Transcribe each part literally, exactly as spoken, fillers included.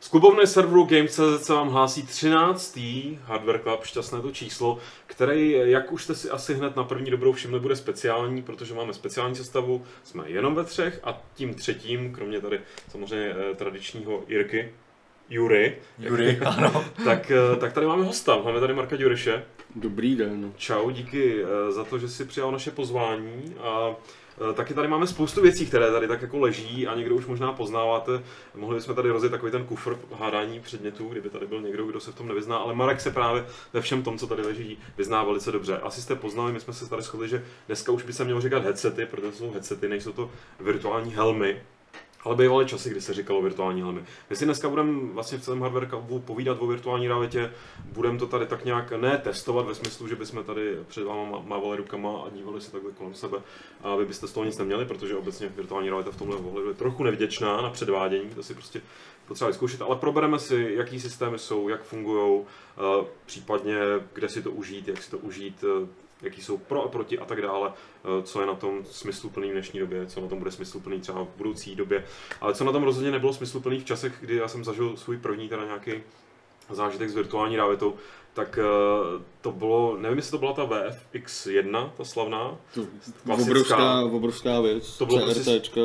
Z klubovny serveru Game.cz se vám hlásí třináctý Hardware Club, šťastné to číslo, který, jak už jste si asi hned na první dobrou všimli, bude speciální, protože máme speciální sestavu, jsme jenom ve třech a tím třetím, kromě tady samozřejmě tradičního Jirky, Jury, Jury ano. Tak, tak tady máme hosta, máme tady Marka Ďuriše. Dobrý den. Čau, díky za to, že jsi přijal naše pozvání. A taky tady máme spoustu věcí, které tady tak jako leží a někdo už možná poznáváte. Mohli bychom tady rozjet takový ten kufr hádání předmětů, kdyby tady byl někdo, kdo se v tom nevyzná, ale Marek se právě ve všem tom, co tady leží, vyzná velice dobře. Asi jste poznali, my jsme se tady shodli, že dneska už by se mělo říkat headsety, protože jsou headsety, nejsou to virtuální helmy. Ale bývaly časy, kdy se říkalo virtuální helmy. My si dneska budeme vlastně v celém Hardware Clubu povídat o virtuální realitě, budeme to tady tak nějak ne testovat ve smyslu, že bychom tady před váma mávali rukama a dívali se takhle kolem sebe, a vy byste z toho nic neměli, protože obecně virtuální realita v tomhle ohledu je trochu nevděčná na předvádění, to si prostě potřeba vyzkoušet, ale probereme si, jaký systémy jsou, jak fungují, případně kde si to užít, jak si to užít, jaký jsou pro a proti a tak dále, co je na tom smysluplný v dnešní době, co na tom bude smysluplný třeba v budoucí době, ale co na tom rozhodně nebylo smysluplný v časech, kdy já jsem zažil svůj první teda nějaký zážitek s virtuální realitou, tak to bylo, nevím, jestli to byla ta V F X jedna, ta slavná, klasická. Obrovská, obrovská věc, C R T čka.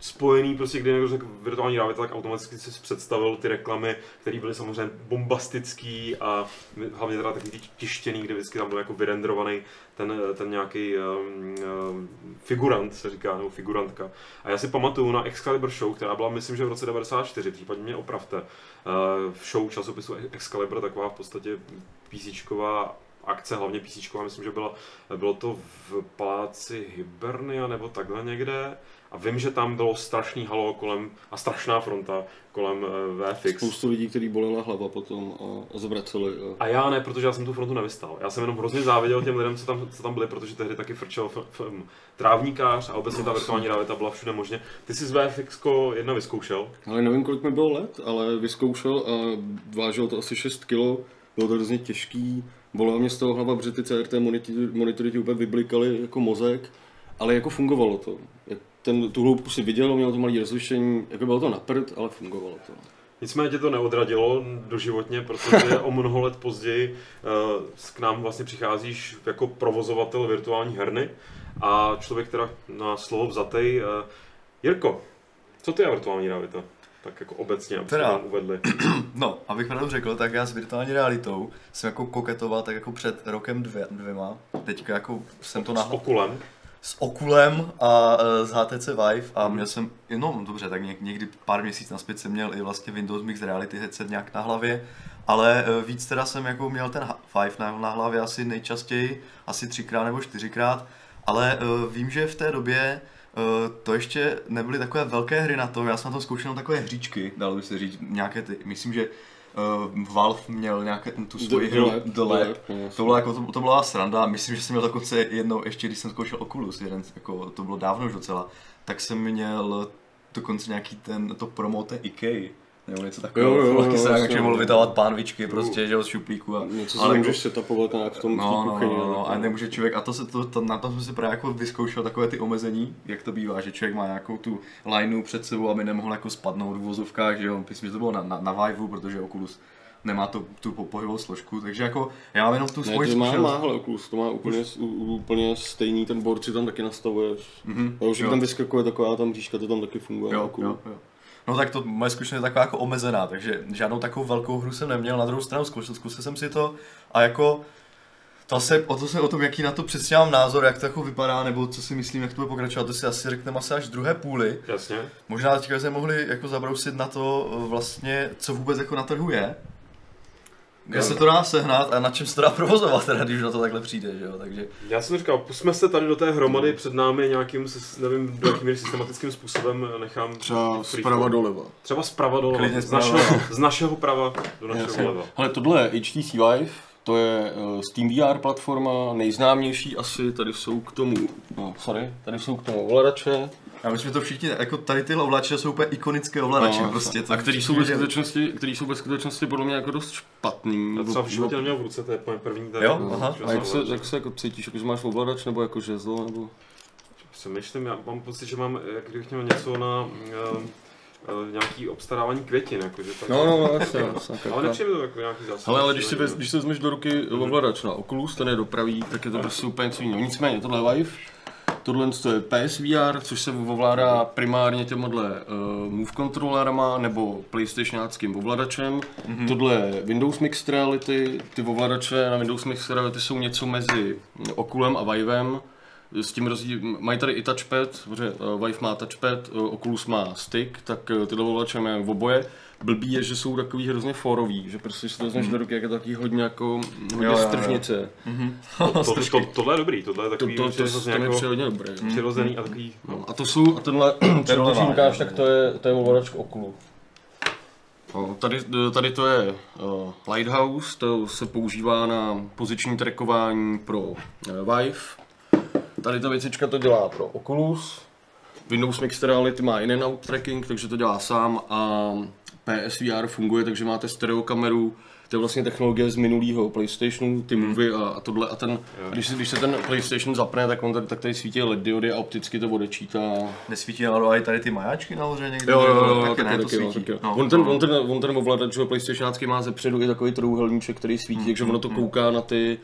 Spojený prostě, kdy někdo řekl virtuální realita, tak automaticky si představil ty reklamy, které byly samozřejmě bombastický a hlavně teda takový tištěný, kde vždycky tam byl jako vyrenderovaný ten, ten nějaký um, um, figurant, se říká, nebo figurantka. A já si pamatuju na Excalibur show, která byla, myslím, že v roce devadesát čtyři, případně mě opravte, uh, show časopisu Excalibur, taková v podstatě písíčková akce, hlavně písíčková, myslím, že byla, bylo to v paláci Hibernia nebo takhle někde. A vím, že tam bylo strašný halo kolem a strašná fronta kolem V F X. Spoustu lidí, kteří bolela hlava potom a zvraceli. A... a já ne, protože já jsem tu frontu nevystál. Já jsem jenom hrozně záviděl těm lidem, co tam, co tam byli, protože tehdy taky frčel film Trávníkář a obecně ta virtuální realita byla všude možně. Ty jsi z V F X jedna vyzkoušel? Ale nevím, kolik mi bylo let, ale vyzkoušel a vážil to asi šest kilo. Bylo to hrozně těžký. Bolela mě z toho hlava, protože ty C R T monitory, monitory ti úplně vyblikaly jako mozek, ale jako fungovalo to. Ten, tu hloubku si viděl, měl to malé rozlišení, jako bylo to na prd, ale fungovalo to. Nicméně tě to neodradilo doživotně, protože o mnoho let později k nám vlastně přicházíš jako provozovatel virtuální herny a člověk teda na slovo vzatej. Jirko, co ty je virtuální realita? Tak jako obecně, abyste nám uvedli. No, abych pravdu řekl, tak já s virtuální realitou jsem jako koketoval tak jako před rokem dvě, dvěma, teďka jako jsem to nahlal. S okulem. S okulem a z H T C Vive a měl jsem, no dobře, tak někdy pár měsíc nazpět jsem měl i vlastně Windows Mix Reality headset nějak na hlavě, ale víc teda jsem jako měl ten Vive na, na hlavě asi nejčastěji, asi třikrát nebo čtyřikrát, ale vím, že v té době to ještě nebyly takové velké hry na to, já jsem na tom zkoušel takové hříčky, dalo by se říct, nějaké ty, myslím, že Uh, Valve měl nějaké tu svoji hru The Lab, to byla, jako, to, to byla sranda, myslím, že jsem měl dokonce jednou, ještě když jsem zkoušel Oculus, jeden, jako, to bylo dávno už docela, tak jsem měl dokonce nějaký ten, to promo té IKEA, nebo něco takového, taky se nějak mohl vydávat pánvičky prostě, že, z šuplíku a... Něco ale můžeš se tapovat nějak v tom no, kuchyni. No, no, no, a nemůže člověk, a to se to, to, na tom jsem si právě jako vyzkoušel takové ty omezení, jak to bývá, že člověk má nějakou tu lineu před sebou, aby nemohl jako spadnout v vozovkách, že jo, myslím, že to bylo na, na, na Vive, protože Oculus nemá to, tu pohyblou složku, takže jako já mám jenom tu svoji složku. Ne, to má, ale Oculus to má úplně, úplně stejný, ten board si tam taky nastavuješ, mm-hmm, a už jo. Tam vyskakuje taková tam říška, to tam taky funguje jo, Oculus. Jo, jo. No tak to moje zkušenost je taková jako omezená, takže žádnou takovou velkou hru jsem neměl, na druhou stranu zkusil, zkusil jsem si to a jako to se, o to se o tom, jaký na to přesně mám názor, jak to jako vypadá, nebo co si myslím, jak to bude pokračovat, to si asi řekneme asi až v druhé půli. Jasně. Možná teďka jsme mohli jako zabrousit na to vlastně, co vůbec jako na trhu je, kde se to dá sehnat a na čem se to dá provozovat, teda, když na to takhle přijde, že jo, takže... Já jsem říkal, pusme se tady do té hromady, před námi nějakým, nevím, do jakým systematickým způsobem nechám... Třeba zprava doleva. Třeba zprava doleva, z našeho, z našeho prava do našeho leva. Hele, tohle je H T C Vive, to je Steam V R platforma, nejznámější asi, tady jsou k tomu, no, sorry, tady jsou k tomu ovladače. Já myslím, že to všichni, jako tady tyhle ovladače jsou úplně ikonické ovladače no, prostě. A který jsou, který jsou bez skutečnosti podle mě jako dost špatný. A třeba v životě neměl v ruce, to je první tady. Jo? No, aha. A jak se, jak se jako cítíš, jako, že máš ovladač nebo jako žezlo nebo? Přemýšlím, já mám pocit, že mám, jak kdybych měl něco na... Um... nějaký obstarávání květin, jakože tak. No, no, vlastně, vlastně. Ale nepřijde to takový nějaký zásadní. Ale, ale když si, vez, když si vezmeš do ruky ovladač na Oculus, ten je dopraví, tak je to prostě úplně něco jiného. Nicméně tohle Vive, tohle je P S V R, což se ovládá primárně těmhle uh, Move kontrolerama nebo PlayStationáckým ovladačem. Mm-hmm. Tohle je Windows Mix Reality, ty ovladače na Windows Mix Reality jsou něco mezi Oculem a Vivem. S tím rozdílem, mají tady i touchpad, protože Vive má touchpad, Oculus má stick, tak tyhle ovladače mají oboje. Blbý je, že jsou takový hrozně fórový, že prostě si to vezmeš do ruky, jak je takový hodně jako, hodně jo, stržnice. Jo, jo. To, to, to, tohle je dobrý, tohle je takový, to, to, to, to, to je přirozený dobrý. Přirozený a takový. No. A to jsou, a tenhle, co to říkáš, tak to je, to je ovladač k Oculu. Tady, tady to je uh, Lighthouse, to se používá na poziční trackování pro uh, Vive. Tady ta věcička to dělá pro Oculus, Windows Mixed Reality má in and out tracking, takže to dělá sám a P S V R funguje, takže máte stereo kameru, to je vlastně technologie z minulého PlayStationu, ty movie a, a tohle a ten, když, když se ten PlayStation zapne, tak on tady, tak tady svítí L E D diody a opticky to odečítá. Nesvítí ale i tady ty majáčky nahoře někde? Jo, jo, jo, taky ne, to svítí. On ten ovladač PlayStationácký má zepředu i takový trojúhelníček, který svítí, mm, takže mm, ono to mm. kouká na ty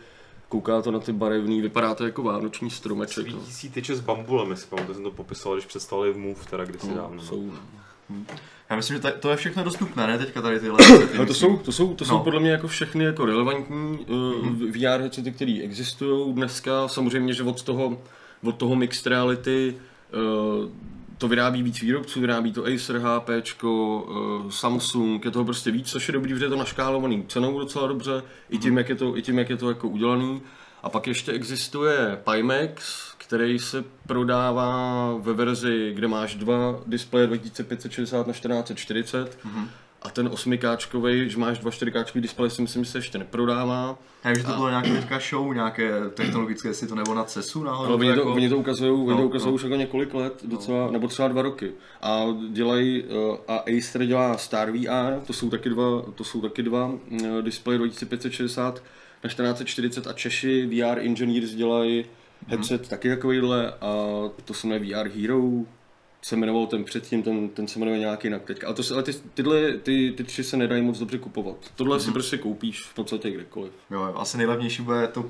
Kouká to na ty barevný, vypadá to jako vánoční stromeček. Svítí tyče s bambulem, jestli to jsem to popisoval, když představili v Move, teda kdysi no, dávno. Jsou. Hm. Já myslím, že to je všechno dostupné, ne teďka tady tyhle no, to jsou, to jsou, to no. jsou podle mě jako všechny jako relevantní uh, mm. V R headsety, které existují dneska. Samozřejmě, že od toho, od toho Mixed Reality uh, to vyrábí víc výrobců, vyrábí to Acer, HPčko, Samsung, je toho prostě víc, což je dobrý, že je to naškálovaný cenou docela dobře, mm. i tím, jak je to, i tím, jak je to jako udělaný. A pak ještě existuje Pimax, který se prodává ve verzi, kde máš dva displeje dvacet pět šedesát na čtrnáct čtyřicet. Mm. A ten osmikáčkovej, že máš dva čtyřikáčkový displej, si myslím, že se ještě neprodává. Já že to bylo a... nějaké teďka show, nějaké technologické, jestli to nebo na CESu náhodou. Ale jako... oni to ukazují no, no. už jako několik let, docela, no. nebo třeba dva roky. A dělají, a Acer dělá Star V R, to jsou taky dva, to jsou taky dva displeje dvacet pět šedesát na čtrnáct čtyřicet a Češi V R Engineers dělají headset hmm. taky takovýhle a to se jmenuje V R Hero. Se jmenoval ten předtím, ten, ten se jmenuje nějak jinak teďka. Ale, to se, ale ty, tyhle, ty, ty tři se nedají moc dobře kupovat. Tohle mm-hmm. si prostě koupíš v podstatě kdekoliv. Jo, asi nejlevnější bude to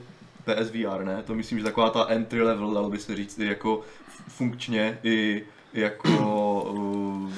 P S V R, ne? To myslím, že taková ta entry level, dalo by se říct, jako funkčně i jako,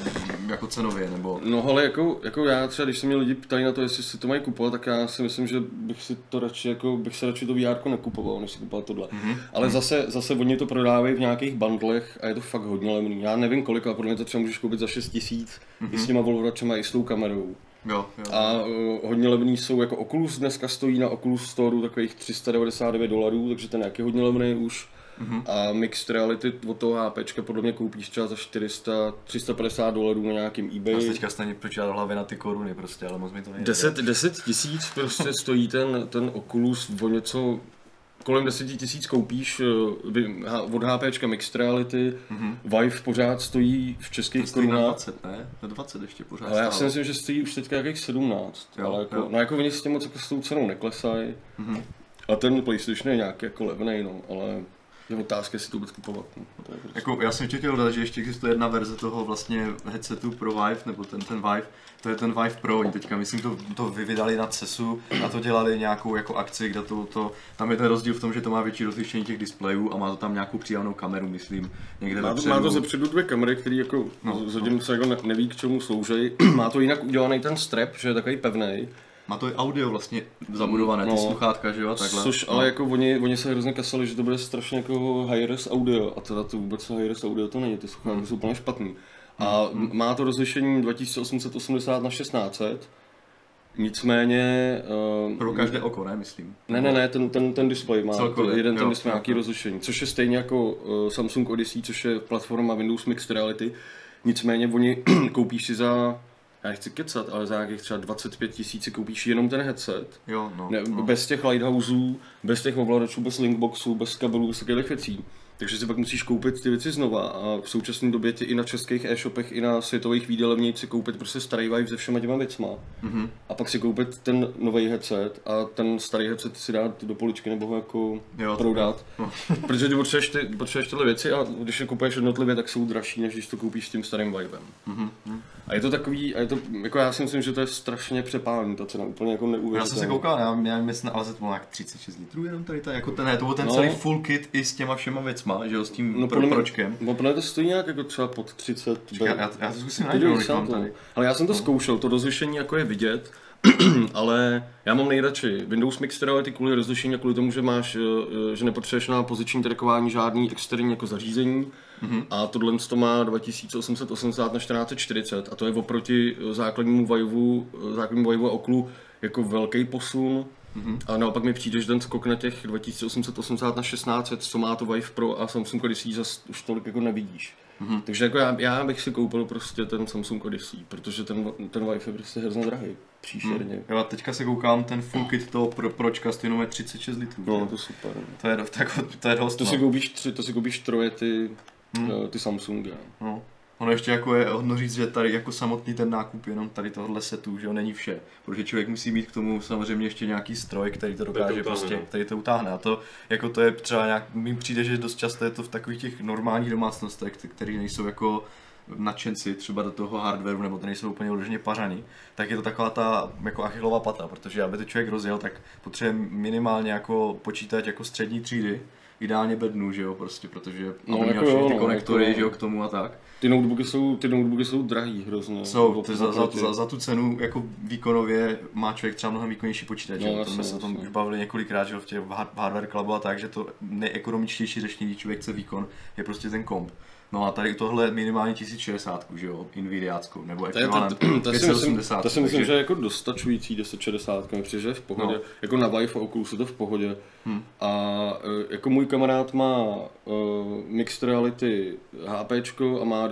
jako cenově, nebo... No ale jako, jako já třeba, když se mě lidi ptají na to, jestli si to mají kupovat, tak já si myslím, že bych si to radši, jako, bych se radši to V R nekupoval, než si kupoval tohle. Mm-hmm. Ale zase, zase oni to prodávají v nějakých bundlech a je to fakt hodně levný. Já nevím kolik, ale podle mě to třeba můžeš koupit za šest tisíc mm-hmm. i s těma volvračema i s tou kamerou. Jo, jo. A uh, hodně levný jsou, jako Oculus dneska stojí na Oculus Store takových tři sta devadesát devět dolarů, takže ten jak je hodně levný už. Mm-hmm. A Mixed Reality od toho HPčka podle mě koupíš třeba za čtyři sta, tři sta padesát dolarů na nějakým eBay. A teďka stejně pročítat hlavě na ty koruny prostě, ale moc mi to nejde. deset tisíc prostě stojí ten, ten Oculus o něco, kolem deset tisíc koupíš od HPčka Mixed Reality, mm-hmm. Vive pořád stojí v českých korunách. dvacet, ne? Na dvacet ještě pořád stále. Ale já si myslím, že stojí už teďka jakých sedmnáct, jo, ale jako, no jako oni s tím moc jako s tou cenou neklesají. Mm-hmm. A ten PlayStation je nějaký jako levnej, no, ale... Je otázka, jestli to vůbec kupovat. No, to je prostě... jako, já jsem ještě chtěl dodat, že ještě existuje jedna verze toho vlastně headsetu pro Vive, nebo ten, ten Vive, to je ten Vive Pro. Oni teďka, myslím, to, to vydali na CESu a to dělali nějakou jako akci, kde to, to, tam je ten rozdíl v tom, že to má větší rozlišení těch displejů a má to tam nějakou příjemnou kameru, myslím, někde má, má to zepředu dvě kamery, které jako no, zatím no. se jako neví, k čemu slouží. Má to jinak udělaný ten strap, že je takový pevnej. Má to i audio vlastně zabudované, ty no, sluchátka, že jo, takhle. Což, ale no. jako oni, oni se hrozně kasali, že to bude strašně jako high-res audio a teda to vůbec high-res audio to není, ty sluchátka mm. jsou úplně špatný. A mm. má to rozlišení dvacet osm osmdesát na šestnáct set, nicméně... Uh, pro každé oko, ne, myslím. Ne, ne, ne, ten, ten, ten display má celkově, jeden jo, ten display nějaký rozlišení, což je stejně jako uh, Samsung Odyssey, což je platforma Windows Mixed Reality, nicméně oni koupíš si za... Já nechci kecat, ale za nějakých třeba dvacet pět tisíc koupíš jenom ten headset. Jo, no, ne, no. Bez těch Lighthouseů, bez těch ovladačů, bez Linkboxů, bez kabelů, bez takových věcí. Takže si pak musíš koupit ty věci znova a v současné době ti i na českých e-shopech, i na světových výdělevních si koupit prostě starý Vive se všema těma věcma. Mm-hmm. A pak si koupit ten nový headset a ten starý headset si dát do poličky nebo ho jako jo, prodat. No. Protože ty potřebuješ, ty potřebuješ tyhle věci a když je kupuješ jednotlivě, tak jsou dražší, než když to koupíš tím starým Vivem. Mm-hmm. A je to takový, a je to, jako já si myslím, že to je strašně přepálený, ta cena úplně jako neuvěřitelná. Já jsem se koukal, já, já myslím, ale to bylo nějak třicet šest litrů jenom tady, tady jako ten, to byl ten no. celý full kit i s těma všema věcma. Má, že jo, s tím no, pro, mě, pročkem. No podle mě to stojí nějak jako třeba pod třicet. Čekaj, já, já to zkusím najít, tady. Ale já jsem to no. zkoušel, to rozlišení jako je vidět, ale já mám nejradši Windows Mix Reality kvůli rozlišení a kvůli tomu, že máš, že nepotřebuješ na poziční trackování žádný externí jako zařízení. Mm-hmm. A tohle to má dva tisíce osm set osmdesát na čtrnáct set čtyřicet a to je oproti základnímu Viveu, základnímu Viveu a Oculu jako velký posun. Mm-hmm. A naopak mi přijde, že ten skok na těch dva tisíce osm set osmdesát na šestnáct set, co má to Vive Pro a Samsung Odyssey zase už tolik jako nevidíš. Mm-hmm. Takže jako já, já bych si koupil prostě ten Samsung Odyssey, protože ten, ten Vive je prostě hrozně drahý. Příšerně. Mm. Jo, a teďka se koukám, ten full kit toho pro, pročka stojí třicet šest litrů. No, to super. To je, tak, to je dost. To si koupíš, tři, to si koupíš troje ty, mm. ty Samsungy. No. Ono ještě jako je hodno říct, že tady jako samotný ten nákup jenom tady tohle setu, že jo, není vše. Protože člověk musí mít k tomu samozřejmě ještě nějaký stroj, který to dokáže, to prostě, který to utáhne. A to jako to je třeba nějak, mi přijde, že dost často je to v takových těch normálních domácnostech, které nejsou jako nadšenci třeba do toho hardwareu, nebo to nejsou úplně uloženě pařani, tak je to taková ta jako achillová pata, protože aby to člověk rozjel, tak potřebuje minimálně jako počítat jako střední třídy, ideálně bednu, že jo, prostě, protože no, aby jako měl všechny ty konektory, jako že jo, k tomu a tak. Ty notebooky jsou, ty notebooky jsou drahý hrozně. Jsou, ty za, za, za, za tu cenu jako výkonově má člověk třeba mnohem výkonnější počítač. No, jsme se o tom už bavili několikrát, že v těch Hardware Clubu a tak, že to nejekonomičtější řešení, když člověk chce výkon, je prostě ten komp. No a tady tohle je minimálně tisíc šedesát, že jo, NVIDIáckou, nebo ekvivalent pět set osmdesát. To si myslím, že je jako dostačující deset šedesát, mi přijde, že je v pohodě. No. Jako na Vive a Oculus je to v pohodě. Hmm. A jako můj kamarád má uh, Mixed Reality HPčko a má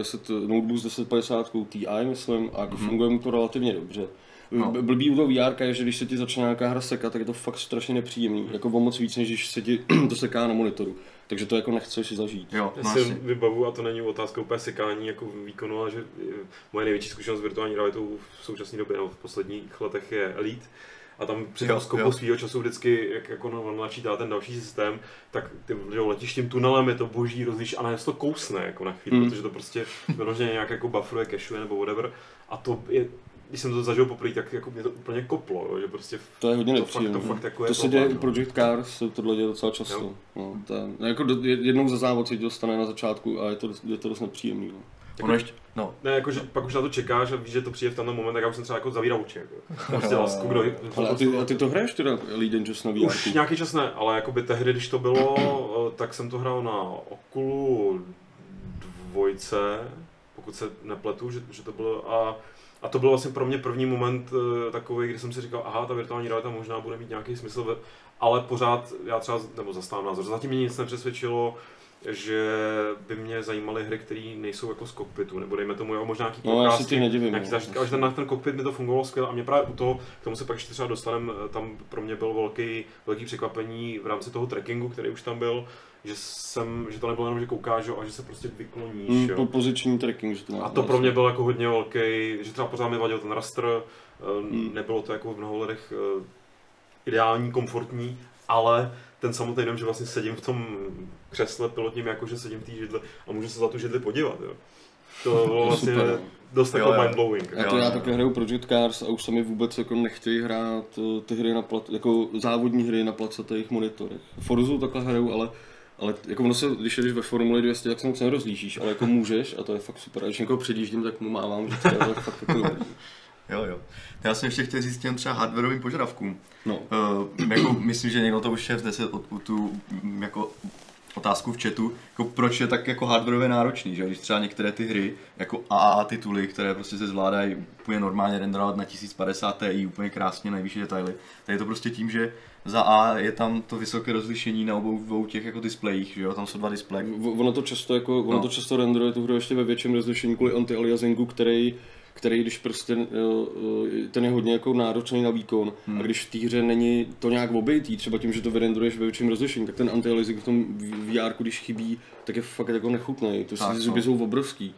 notebook s deset padesát Ti, myslím, a hmm. funguje mu to relativně dobře. No. Blbý u toho vé erka je, že když se ti začne nějaká hra sekat, tak je to fakt strašně nepříjemný. Jako o moc víc, než když se ti to seká na monitoru. Takže to jako nechceš si zažít. Jo, já si vybavu, a to není otázka úplně sekání jako výkonu, ale že moje největší zkušenost s virtuální realitou v současné době, no v posledních letech je Elite. A tam při tom skoku svýho času vždycky, jak jako no, načítá ten další systém, tak ty jo, letíš tím tunelem, je to boží rozliš, a najednou to kousne jako na chvíli, mm. protože to prostě vyloženě nějak jako bufferuje, cacheuje nebo whatever. A to je, když jsem to zažil poprvé, tak jako mě to úplně koplo, jo, že prostě to je hodně nepříjemné. To, fakt, to, fakt jako to je se děje i Project Cars, tohle děje docela často. No, to, jako jednou za závod se ti dostane na začátku a je to, je to dost nepříjemný. No. Jako, ještě, no. Ne, jakože pak už na to čekáš a víš, že to přijde v tenhle moment, tak já už jsem třeba jako zavíral oči. Prostě lásku, kdo... A ty, a ty to hraješ teda Elite Dangerous na vé erku? Už nějaký čas ne, ale jakoby tehdy, když to bylo, tak jsem to hrál na Oculu dvojce, pokud se nepletu, že, že to bylo a... A to byl vlastně pro mě první moment takový, kdy jsem si říkal, aha, ta virtuální realita možná bude mít nějaký smysl, ale pořád, já třeba, nebo zastávám názor, zatím mě nic nepřesvědčilo, že by mě zajímaly hry, které nejsou jako z kokpitu, nebo dejme tomu, jo, možná nějaký prokrásky, nějaký zážitky, ale že ten, ten kokpit mi to fungovalo skvěle a mě právě u toho, k tomu se pak ještě třeba dostaneme, tam pro mě bylo velký, velký překvapení v rámci toho trackingu, který už tam byl, že jsem, že to nebylo jenom, že koukáš, jo, a že se prostě vykloníš, mm, jo. Poziční tracking, že to má. A to pro mě bylo jako hodně velký, že třeba pořád mi vadil ten rastr, mm. nebylo to jako v mnoha lidech ideální, komfortní, ale ten samotný den, že vlastně sedím v tom křesle pilotním, jakože sedím v té židli a můžu se za tu židli podívat, jo. To bylo vlastně super, dost jako mindblowing. Já to já také hraju Project Cars a už se mi vůbec jako nechtějí hrát ty hry na plat, jako závodní hry na placatých monitorech. Forzu takhle hraju, ale Ale jako ono se, když jedeš ve Formule dvě stě, tak se moc nerozlížíš, ale jako můžeš a to je fakt super. A když někoho předjíždím, tak mu mávám, že to je fakt jako dobrý. Jo, jo. Já jsem ještě chtěl říct těm třeba hardwareovým požadavkům. No. Uh, jako myslím, že někdo to už je vznesl od tu jako otázku v chatu, jako proč je tak jako hardwareově náročný, že když třeba některé ty hry, jako A A A tituly, které prostě se zvládají úplně normálně renderovat na tisíc padesát Ti, úplně krásně, nejvyšší detaily, tak je to prostě tím, že za A je tam to vysoké rozlišení na obou dvou těch jako displejích, že jo, tam jsou dva displeje. Ono to často jako, ono no. to často renderuje tu hru ještě ve větším rozlišení kvůli anti-aliasingu, který který když prostě ten je hodně jako náročný na výkon hmm. a když v té hře není to nějak obejtý, třeba tím, že to vyrenderuješ ve větším rozlišení, tak ten anti-aliasing v tom V R, když chybí, tak je fakt jako nechutnej, to si zuby jsou obrovský.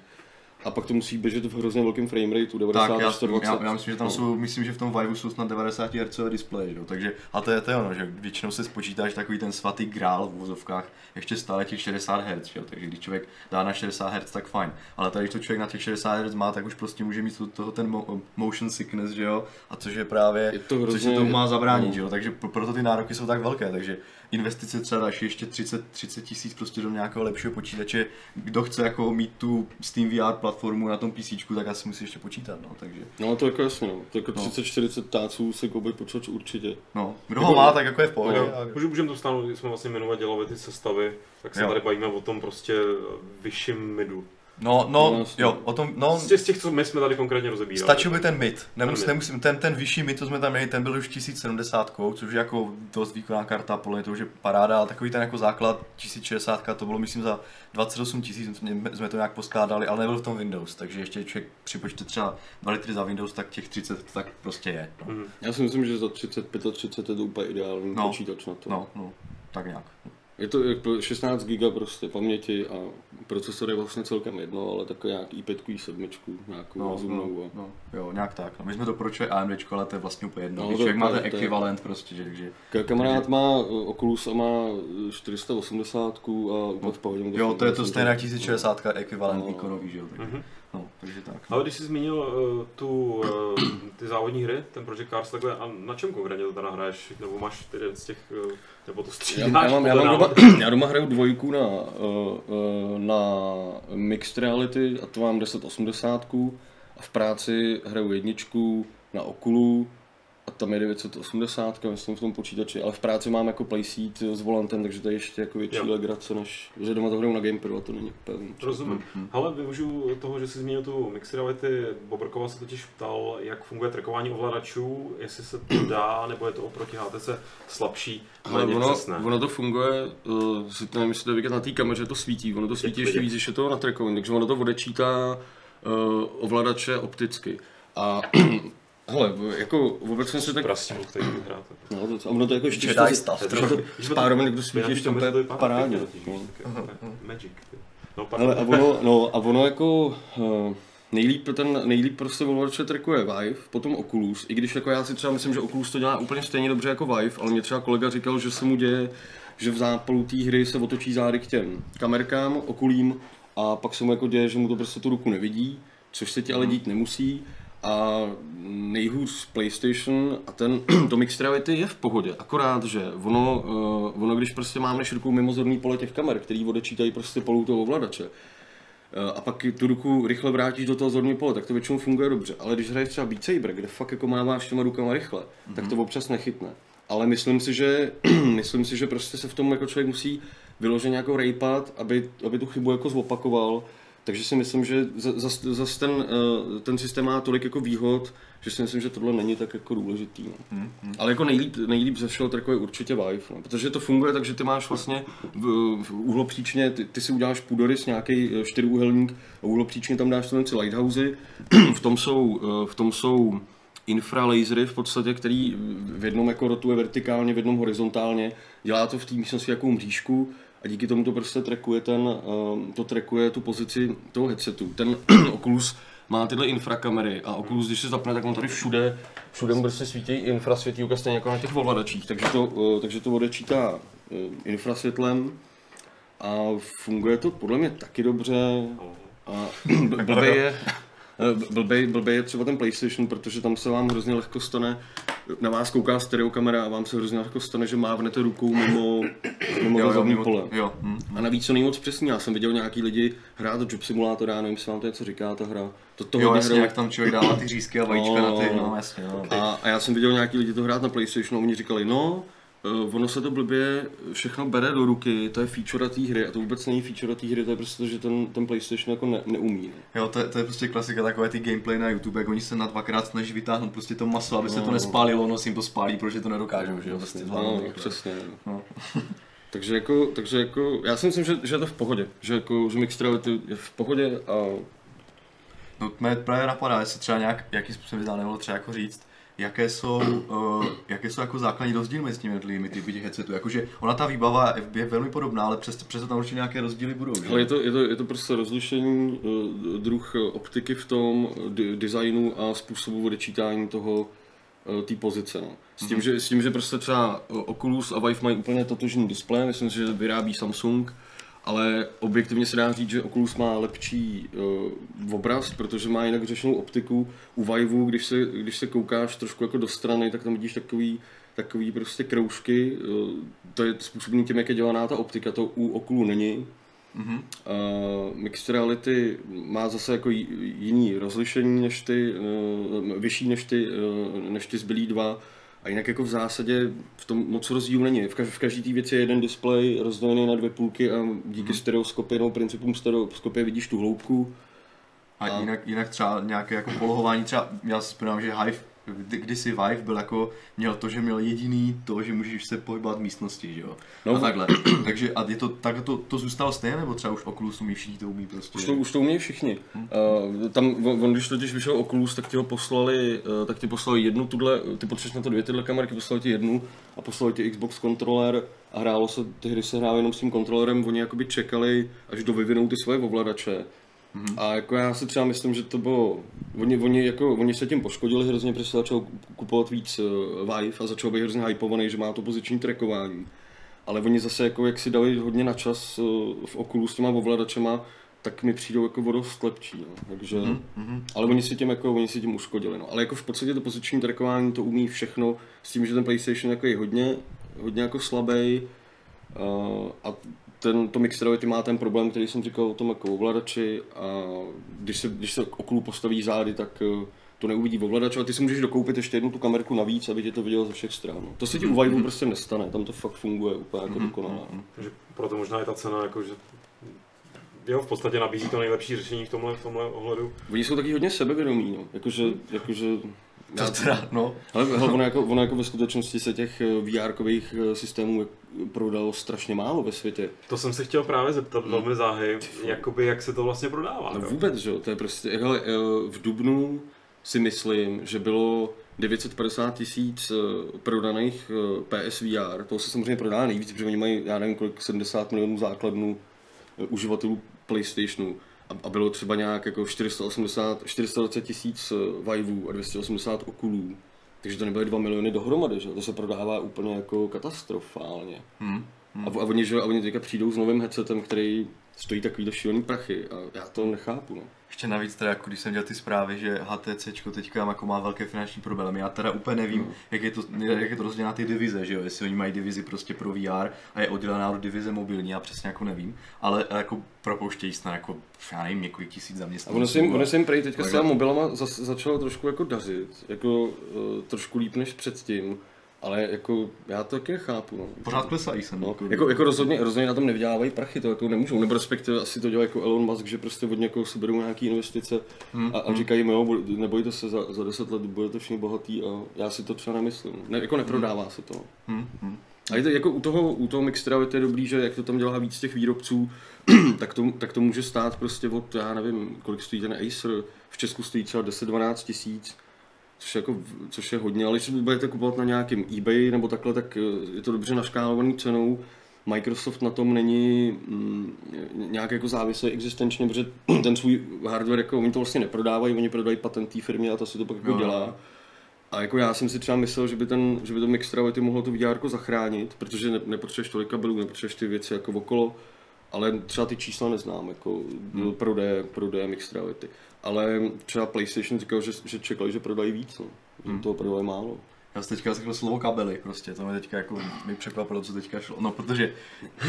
A pak to musí běžet v hrozně velkém frame rateu, devadesát až sto dvacet. Já, já, já myslím, že tam no. jsou, myslím, že v tom Vive jsou snad devadesát hertzů displeje, takže a to je to ono, že většinou se spočítáš takový ten svatý grál v vozovkách, ještě stále těch šedesát hertzů, jo, takže když člověk dá na šedesát hertzů, tak fajn, ale tady když to člověk na těch šedesát hertzů má, tak už prostě může mít toho ten mo- motion sickness, že jo, a což je právě, je to hrozně, což se tomu má zabránit, no. že jo, takže proto ty nároky jsou tak velké, takže investice třeba ještě třicet tisíc prostě do nějakého lepšího počítače, kdo chce jako mít tu Steam V R platformu na tom PCčku, tak asi musí ještě počítat, no, takže. No to jako jasně, no, to jako no. třicet čtyřicet táců se koupit počítač určitě. No, kdo ho má, tak jako je v pohodě. No. Můžeme to stáhnout, když jsme vlastně jmenovat dělali ty sestavy, tak se jo. tady bavíme o tom prostě vyšším midu. No, no, jo, o tom, no. Z těch, co my jsme tady konkrétně rozebírali. Stačil by ten mid, nemus, nemusím, ten, ten vyšší mid, co jsme tam měli, ten byl už tisíc sedmdesát, což je jako dost výkonná karta, podle mě to už je paráda, ale takový ten jako základ tisíc šedesát, to bylo myslím za dvacet osm tisíc, jsme to nějak poskládali, ale nebyl v tom Windows, takže ještě člověk připočte třeba dva litry za Windows, tak těch třicet tak prostě je. No. Mm. Já si myslím, že za třicet pět a třicet je to úplně ideální no, počítač na to. No, no, tak nějak. Je to šestnáct giga prostě paměti a procesor je vlastně celkem jedno, ale takové nějaký i pět, i sedm, nějakou no, rozumnou. No, no, jo, nějak tak. No, my jsme doporučili AMDčko, ale to je vlastně úplně jedno. No, když člověk má ten ekvivalent prostě, takže... Kamarád takže... má Oculus a má čtyři sta osmdesát a podpavím... No, jo, to je to stejná tisíc šedesát ekvivalent výkonový, že jo, takže... Mm-hmm. No, takže tak. Ale když jsi zmínil uh, tu, uh, ty závodní hry, ten Project Cars takhle, a na čem konkrétně to teda hraješ, nebo máš tedy z těch, uh, nebo to stříháš? Já, já, mám, já, mám doma, já doma hraju dvojku na, uh, uh, na Mixed Reality a to mám deset osmdesát a v práci hraju jedničku na Oculu a tam je devět set osmdesát, myslím v tom počítači, ale v práci mám jako playseat s volantem, takže to je ještě jako větší legrace, než že doma to hraju na GamePro a to není úplně. Rozumím. Hmm. Hele, využiju toho, že jsi zmínil tu Mixed Reality, Bobrkova se totiž ptal, jak funguje trackování ovladačů, jestli se to dá, nebo je to oproti H T C slabší, méně přesné. Ono to funguje, uh, si to nevím, jestli to vidět na té kameře, to svítí, ono to svítí ještě víc, ještě toho na trackování, takže ono to odečítá uh, ovladače opticky. A hele, jako obecně se tak... Prasím, který vyhrát. No, to, a ono to jako ještě... Jedi stav, trochu. Spider-Man, kdo smítí, ještě to je parádně. Magic. Hele, a ono jako... Nejlíp ten, nejlíp prostě ovladače trackuje Vive, potom Oculus, i když jako já si třeba myslím, že Oculus to dělá úplně stejně dobře jako Vive, ale mě třeba kolega říkal, že se mu děje, že v zápalu té hry se otočí zády k těm kamerkám, okulím, a pak se mu jako děje, že mu to prostě tu ruku nevidí, což se ti ale dít nemusí. A nejhůř PlayStation a ten, to Mixed Reality je v pohodě, akorát, že ono, uh, ono když prostě máme širokou mimozorný pole těch kamer, který odečítají prostě polou toho ovladače, uh, a pak tu ruku rychle vrátíš do toho zorného pole, tak to většinou funguje dobře, ale když hraješ třeba Beat Saber, kde fakt jako máváš těma rukama rychle, mm-hmm. tak to občas nechytne. Ale myslím si, že, myslím si, že prostě se v tom jako člověk musí vyložit nějakou rejpat, aby, aby tu chybu jako zopakoval. Takže si myslím, že zase zas ten, ten systém má tolik jako výhod, že si myslím, že tohle není tak jako důležitý. No. Hmm, hmm. Ale jako nejlíp, nejlíp ze všeho tracku je určitě Vive, no. Protože to funguje tak, že ty máš vlastně v, v úhlopříčně, ty, ty si uděláš půdorys, nějaký čtyřúhelník a úhlopříčně tam dáš ty lighthousey, v tom jsou, v tom jsou infralasery v podstatě, který v jednom jako rotuje vertikálně, v jednom horizontálně, dělá to v té místnosti jakou mřížku, a díky tomu to prostě trackuje, ten, to trackuje tu pozici toho headsetu. Ten Oculus má tyhle infrakamery a Oculus, když se zapne, tak on tady všude, všude mu prostě svítí infrasvětílka, stejně jako na těch ovladačích, takže to, takže to odečítá infrasvětlem a funguje to podle mě taky dobře. A blbej je, blbej, blbej je třeba ten PlayStation, protože tam se vám hrozně lehko stane, na vás kouká stereokamera a vám se hrozně jako stane, že mávnete rukou mimo, mimo jo, to zadní pole. Jo, hm, hm. A navíc to nejmoc přesný, já jsem viděl nějaký lidi hrát do Job Simulator, já nevím, jestli vám to něco říká ta hra. To toho jo, jasně, hra... jak tam člověk dává ty řízky a vajíčka no, na ty, no jasně. No. A, a já jsem viděl nějaký lidi to hrát na PlayStationu a oni říkali, no, ono se to blbě všechno bere do ruky, to je feature té hry a to vůbec není feature té hry, to je prostě to, že ten, ten PlayStation jako ne, neumí. Ne? Jo, to, to je prostě klasika, takové ty gameplay na YouTube, jak oni se na dvakrát snaží vytáhnout prostě to maso, aby no, se to nespálilo, no si jim to spálí, protože to nedokážou, že jo? Vlastně, no, těch, přesně. No. takže, jako, takže jako, já si myslím, že, že je to v pohodě, že, jako, že Mixed Reality je v pohodě a... No to mě právě napadá, jestli třeba nějak, jakým způsobem by dál třeba jako říct, jaké jsou, uh, jaké jsou jako základní rozdíly mezi těmi jednotlivými typy těch headsetů. Jakože ona ta výbava je velmi podobná, ale přesto, přesto tam určitě nějaké rozdíly budou. Ale je to, je to, je to prostě rozlišení uh, druh optiky v tom d- designu a způsobu odečítání toho té pozice. No. S tím, mm-hmm. že, s tím, že prostě třeba Oculus a Vive mají úplně totožný displej, myslím si, že vyrábí Samsung, ale objektivně se dá říct, že Oculus má lepší uh, obraz, protože má jinak řešenou optiku. U Vive, když se, když se koukáš trošku jako do strany, tak tam vidíš takový, takový prostě kroužky. Uh, to je způsobený tím, jak je dělaná ta optika, to u Oculus není. Mm-hmm. Uh, Mixed Reality má zase jako jiný rozlišení než ty, uh, vyšší než ty, uh, než ty zbylí dva. A jinak jako v zásadě v tom moc rozdílu není. V, kaž- v každý té věci je jeden displej rozdělený na dvě půlky a díky mm-hmm. stereoskopii nebo principům stereoskopie vidíš tu hloubku. A, a jinak, jinak třeba nějaké jako polohování, třeba já si vzpomínám, že Hive, kdysi Vive byl jako, měl to, že měl jediný to, že můžeš se pohybovat v místnosti, že jo? No. A takhle. Takže a je to, takhle to, to zůstalo stejné, nebo třeba už Oculus umí, všichni to umí prostě? Už to, už to umí všichni. Hmm. Uh, tam, on, když totiž vyšel Oculus, tak ti ho poslali, uh, tak ti poslali jednu tuhle, ty potřebuješ na to dvě tyhle kamerky, poslali ti jednu a poslali ti Xbox kontroler a hrálo se, ty hry se hrály jenom s tím kontrolerem, oni jakoby čekali, až dovyvinou ty svoje ovladače. Mm-hmm. A jako já si třeba myslím, že to bylo, oni, oni, jako, oni se tím poškodili hrozně, protože se začal kupovat víc Vive a začal být hrozně hypovaný, že má to poziční trackování. Ale oni zase jako, jak si dali hodně na čas v Oculus s těma ovladačema, tak mi přijdou jako vodost lepší, no. Takže, mm-hmm. ale oni si tím jako, oni si tím uškodili, no. Ale jako v podstatě to poziční trackování to umí všechno, s tím, že ten PlayStation jako je hodně, hodně jako slabý. Uh, a ten, to Mixed Reality má ten problém, který jsem říkal o tom jako ovladači a když se, když se Oculus postaví zády, tak to neuvidí ovladač, ale ty si můžeš dokoupit ještě jednu tu kamerku navíc, aby tě to vidělo ze všech stran. To se ti u Vive prostě nestane, tam to fakt funguje úplně jako dokonale. Takže proto možná je ta cena jako, že jo, v podstatě nabízí to nejlepší řešení v tomhle, v tomhle ohledu. Oni jsou taky hodně sebevědomí, no. Jakože, jakože... To teda, no. Ale ono jako, ono jako ve skutečnosti se těch vé erkových systémů prodalo strašně málo ve světě. To jsem se chtěl právě zeptat, velmi no. záhy, jakoby jak se to vlastně prodává. No vůbec, že jo, to je prostě, hele, v dubnu si myslím, že bylo devět set padesát tisíc prodaných P S V R, toho se samozřejmě prodává nejvíc, protože oni mají, já nevím kolik, sedmdesát milionů základnů uživatelů PlayStationu. A bylo třeba nějak jako čtyři sta osmdesát, čtyři sta dvacet tisíc Viveů a dvě stě osmdesát Oculů. Takže to nebyly dva miliony dohromady, že? To se prodává úplně jako katastrofálně. Hmm, hmm. A, a oni, že, a oni teďka přijdou s novým headsetem, který stojí takovýhle šílený prachy a já to nechápu, no. Ještě navíc teda, jako když jsem dělal ty zprávy, že HTCčko teďka jako má velké finanční problémy, já teda úplně nevím, no. jak je to, jak je to rozdělená ty divize, že jo, jestli oni mají divizi prostě pro V R a je oddělená od divize mobilní, já přesně jako nevím, ale jako propouštějí snad jako, já nevím, několik tisíc zaměstnanců. Ono se jim, ono se jim prý teďka s těma mobilama za, začalo trošku jako dařit, jako uh, trošku líp než předtím. Ale jako já to taky nechápu, no. Pořád klesají se, no. Jako, jako rozhodně, rozhodně na tom nevydělávají prachy, to jako nemůžou. Nebo respektive asi to dělá jako Elon Musk, že prostě od někoho si berou nějaký investice a, a říkají, jo, nebojte se, za, za deset let budete všichni bohatý a já si to třeba nemyslím. Ne, jako neprodává se to. A je to jako u toho, u toho Mixed Reality je dobrý, že jak to tam dělá víc těch výrobců, tak, to, tak to může stát prostě od, já nevím, kolik stojí ten Acer, v Česku stojí třeba deset dvanáct tisíc. Což je, jako, což je hodně, ale když budete kupovat na nějakém eBay nebo takhle, tak je to dobře naškálovaný cenou. Microsoft na tom není mm, nějak jako závislý existenčně, protože ten svůj hardware, jako, oni to vlastně neprodávají, oni prodají patent té firmě a ta si to pak jako dělá. A jako já jsem si třeba myslel, že by, ten, že by to Mixed Reality mohlo to vé erko zachránit, protože ne, nepotřebuješ tolik kabelů, nepotřebuješ ty věci jako okolo, ale třeba ty čísla neznám, jako hmm. prodeje, prodeje Mixed Reality. Ale třeba PlayStation říkal, že, že čekali, že prodají víc, no. Hmm. Toho prodají málo. Já si teďka řekl slovo kabely, prostě, to mě teďka jako, mi překvapilo, co teďka šlo, no protože,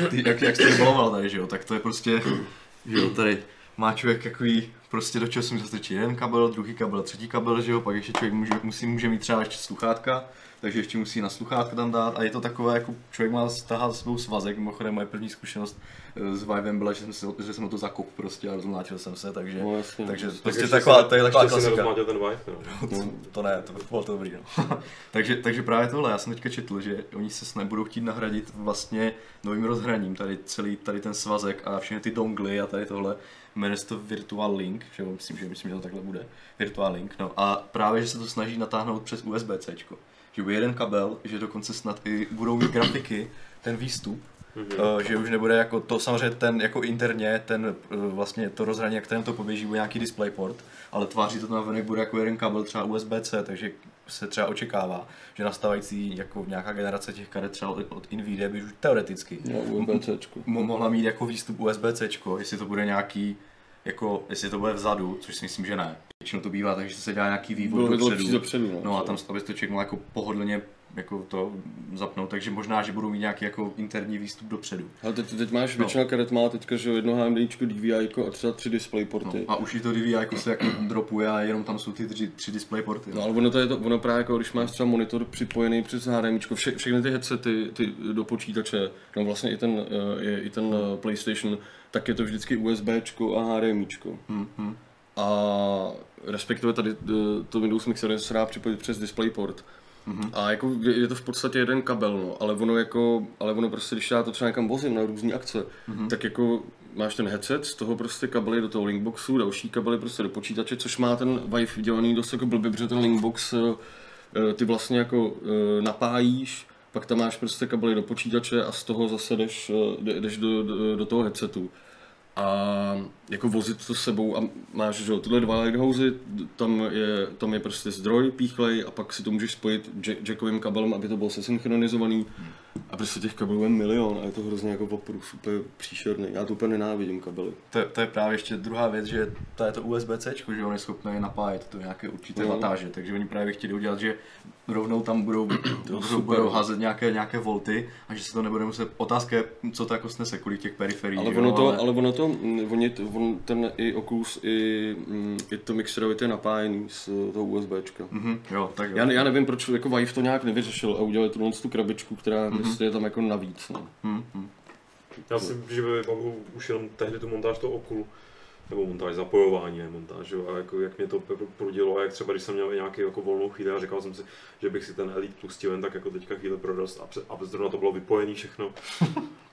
ty, jak, jak jste baloval tady, že jo, tak to je prostě, že jo, tady má člověk takový, prostě do čeho se mi zastrčí jeden kabel, druhý kabel, třetí kabel, že jo, pak ještě člověk může, musí, může mít třeba ještě sluchátka, takže ještě musí na sluchátka tam dát a je to takové, jako člověk má stáhat za sebou svazek, mimochodem moje první zkušenost s Vivem byla, že jsem, si, že jsem ho to zakop prostě a rozmlátil jsem se, takže, no, jasně, takže tak prostě taková, se, taková ještě klasika. Ještě nerozmlátil ten Vive, no. To, to ne, to bylo to dobrý, no. takže, takže právě tohle, já jsem teďka četl, že oni se snad budou chtít nahradit vlastně novým rozhraním, tady celý tady ten svazek a všechny ty dongly a tady tohle, jmenuje se to Virtual Link. že jo, myslím, že myslím, že to takhle bude, Virtual Link, no a právě, že se to snaží natáhnout přes U S B céčko, že bude jeden kabel, že dokonce snad i budou mít grafiky, ten výstup, mm-hmm. že už nebude jako to, samozřejmě ten jako interně, ten vlastně to rozhraní, jak ten to poběží, bude nějaký DisplayPort, ale tváří to navenek bude jako jeden kabel třeba U S B C, takže se třeba očekává, že nastávající jako nějaká generace těch karet třeba od NVIDIA by už teoreticky mo- mohla mít jako výstup U S B céčko, jestli to bude nějaký, jako jestli to bude vzadu, což si myslím, že ne. Většinou to bývá, takže se dělá nějaký vývoj dopředu, dopředu, no a tam aby to člověk mohl jako pohodlně jako to zapnout, takže možná, že budou mít nějaký jako interní výstup dopředu. Ale teď, teď máš, no. Většina karet má teďka, že jedno HDMIčko, D V I a třeba tři DisplayPorty. No, a už i to D V I jako se jako dropuje a jenom tam jsou ty tři, tři DisplayPorty. No, ale ono to je to, ono právě jako, když máš třeba monitor připojený přes HDMIčko, vše, všechny ty headsety ty do počítače, no vlastně i ten, uh, je, i ten uh, PlayStation, tak je to vždycky USBčko a HDMIčko. Mm-hmm. A respektive tady to Windows Mix Reality se dá připojit přes DisplayPort. Mm-hmm. A jako je to v podstatě jeden kabel, no, ale ono jako, ale ono prostě, když já to třeba někam vozím na různé akce, mm-hmm. tak jako máš ten headset, z toho prostě kabely do toho linkboxu, další kabely prostě do počítače, což má ten Vive dělaný dost jako blbě, protože ten linkbox ty vlastně jako napájíš, pak tam máš prostě kabely do počítače a z toho zase jdeš, jdeš do, do, do toho headsetu. A jako vozit to s sebou a máš, že jo, tyhle dva lighthousey, tam je, tam je prostě zdroj, píchlej a pak si to můžeš spojit jackovým kabelem, aby to bylo sesynchronizovaný a prostě těch kabelů je milion a je to hrozně jako poprus, úplně příšerný, já to úplně nenávidím kabely. To, to je právě ještě druhá věc, že to je to U S B céčko, že on je schopný napájet to nějaké určité no. Vatáže, takže oni právě chtěli udělat, že rovnou tam budou, budou, budou házet nějaké, nějaké volty a že se to nebude muset, otázka je, co to jako snese, kolik těch periferií, ale ono to, ale... ale ono to Oni, on, ten i Oculus, i, i to Mix Reality je napájený z toho USBčka. Mm-hmm. Jo, tak jo. Já, já nevím, proč jako Vive to nějak nevyřešil a udělali tu, tu krabičku, která mm-hmm. prostě je tam jako navíc. No. Mm-hmm. Já si že vybavu už jenom tehdy tu montáž toho Oculu, nebo montáž zapojování, ne montáž, jo, a jako jak mě to prudilo a jak třeba když jsem měl nějaký jako volnou chvíli a říkal jsem si, že bych si ten Elite pustil jen tak jako teďka chvíli prodost a, a zrovna to bylo vypojený všechno.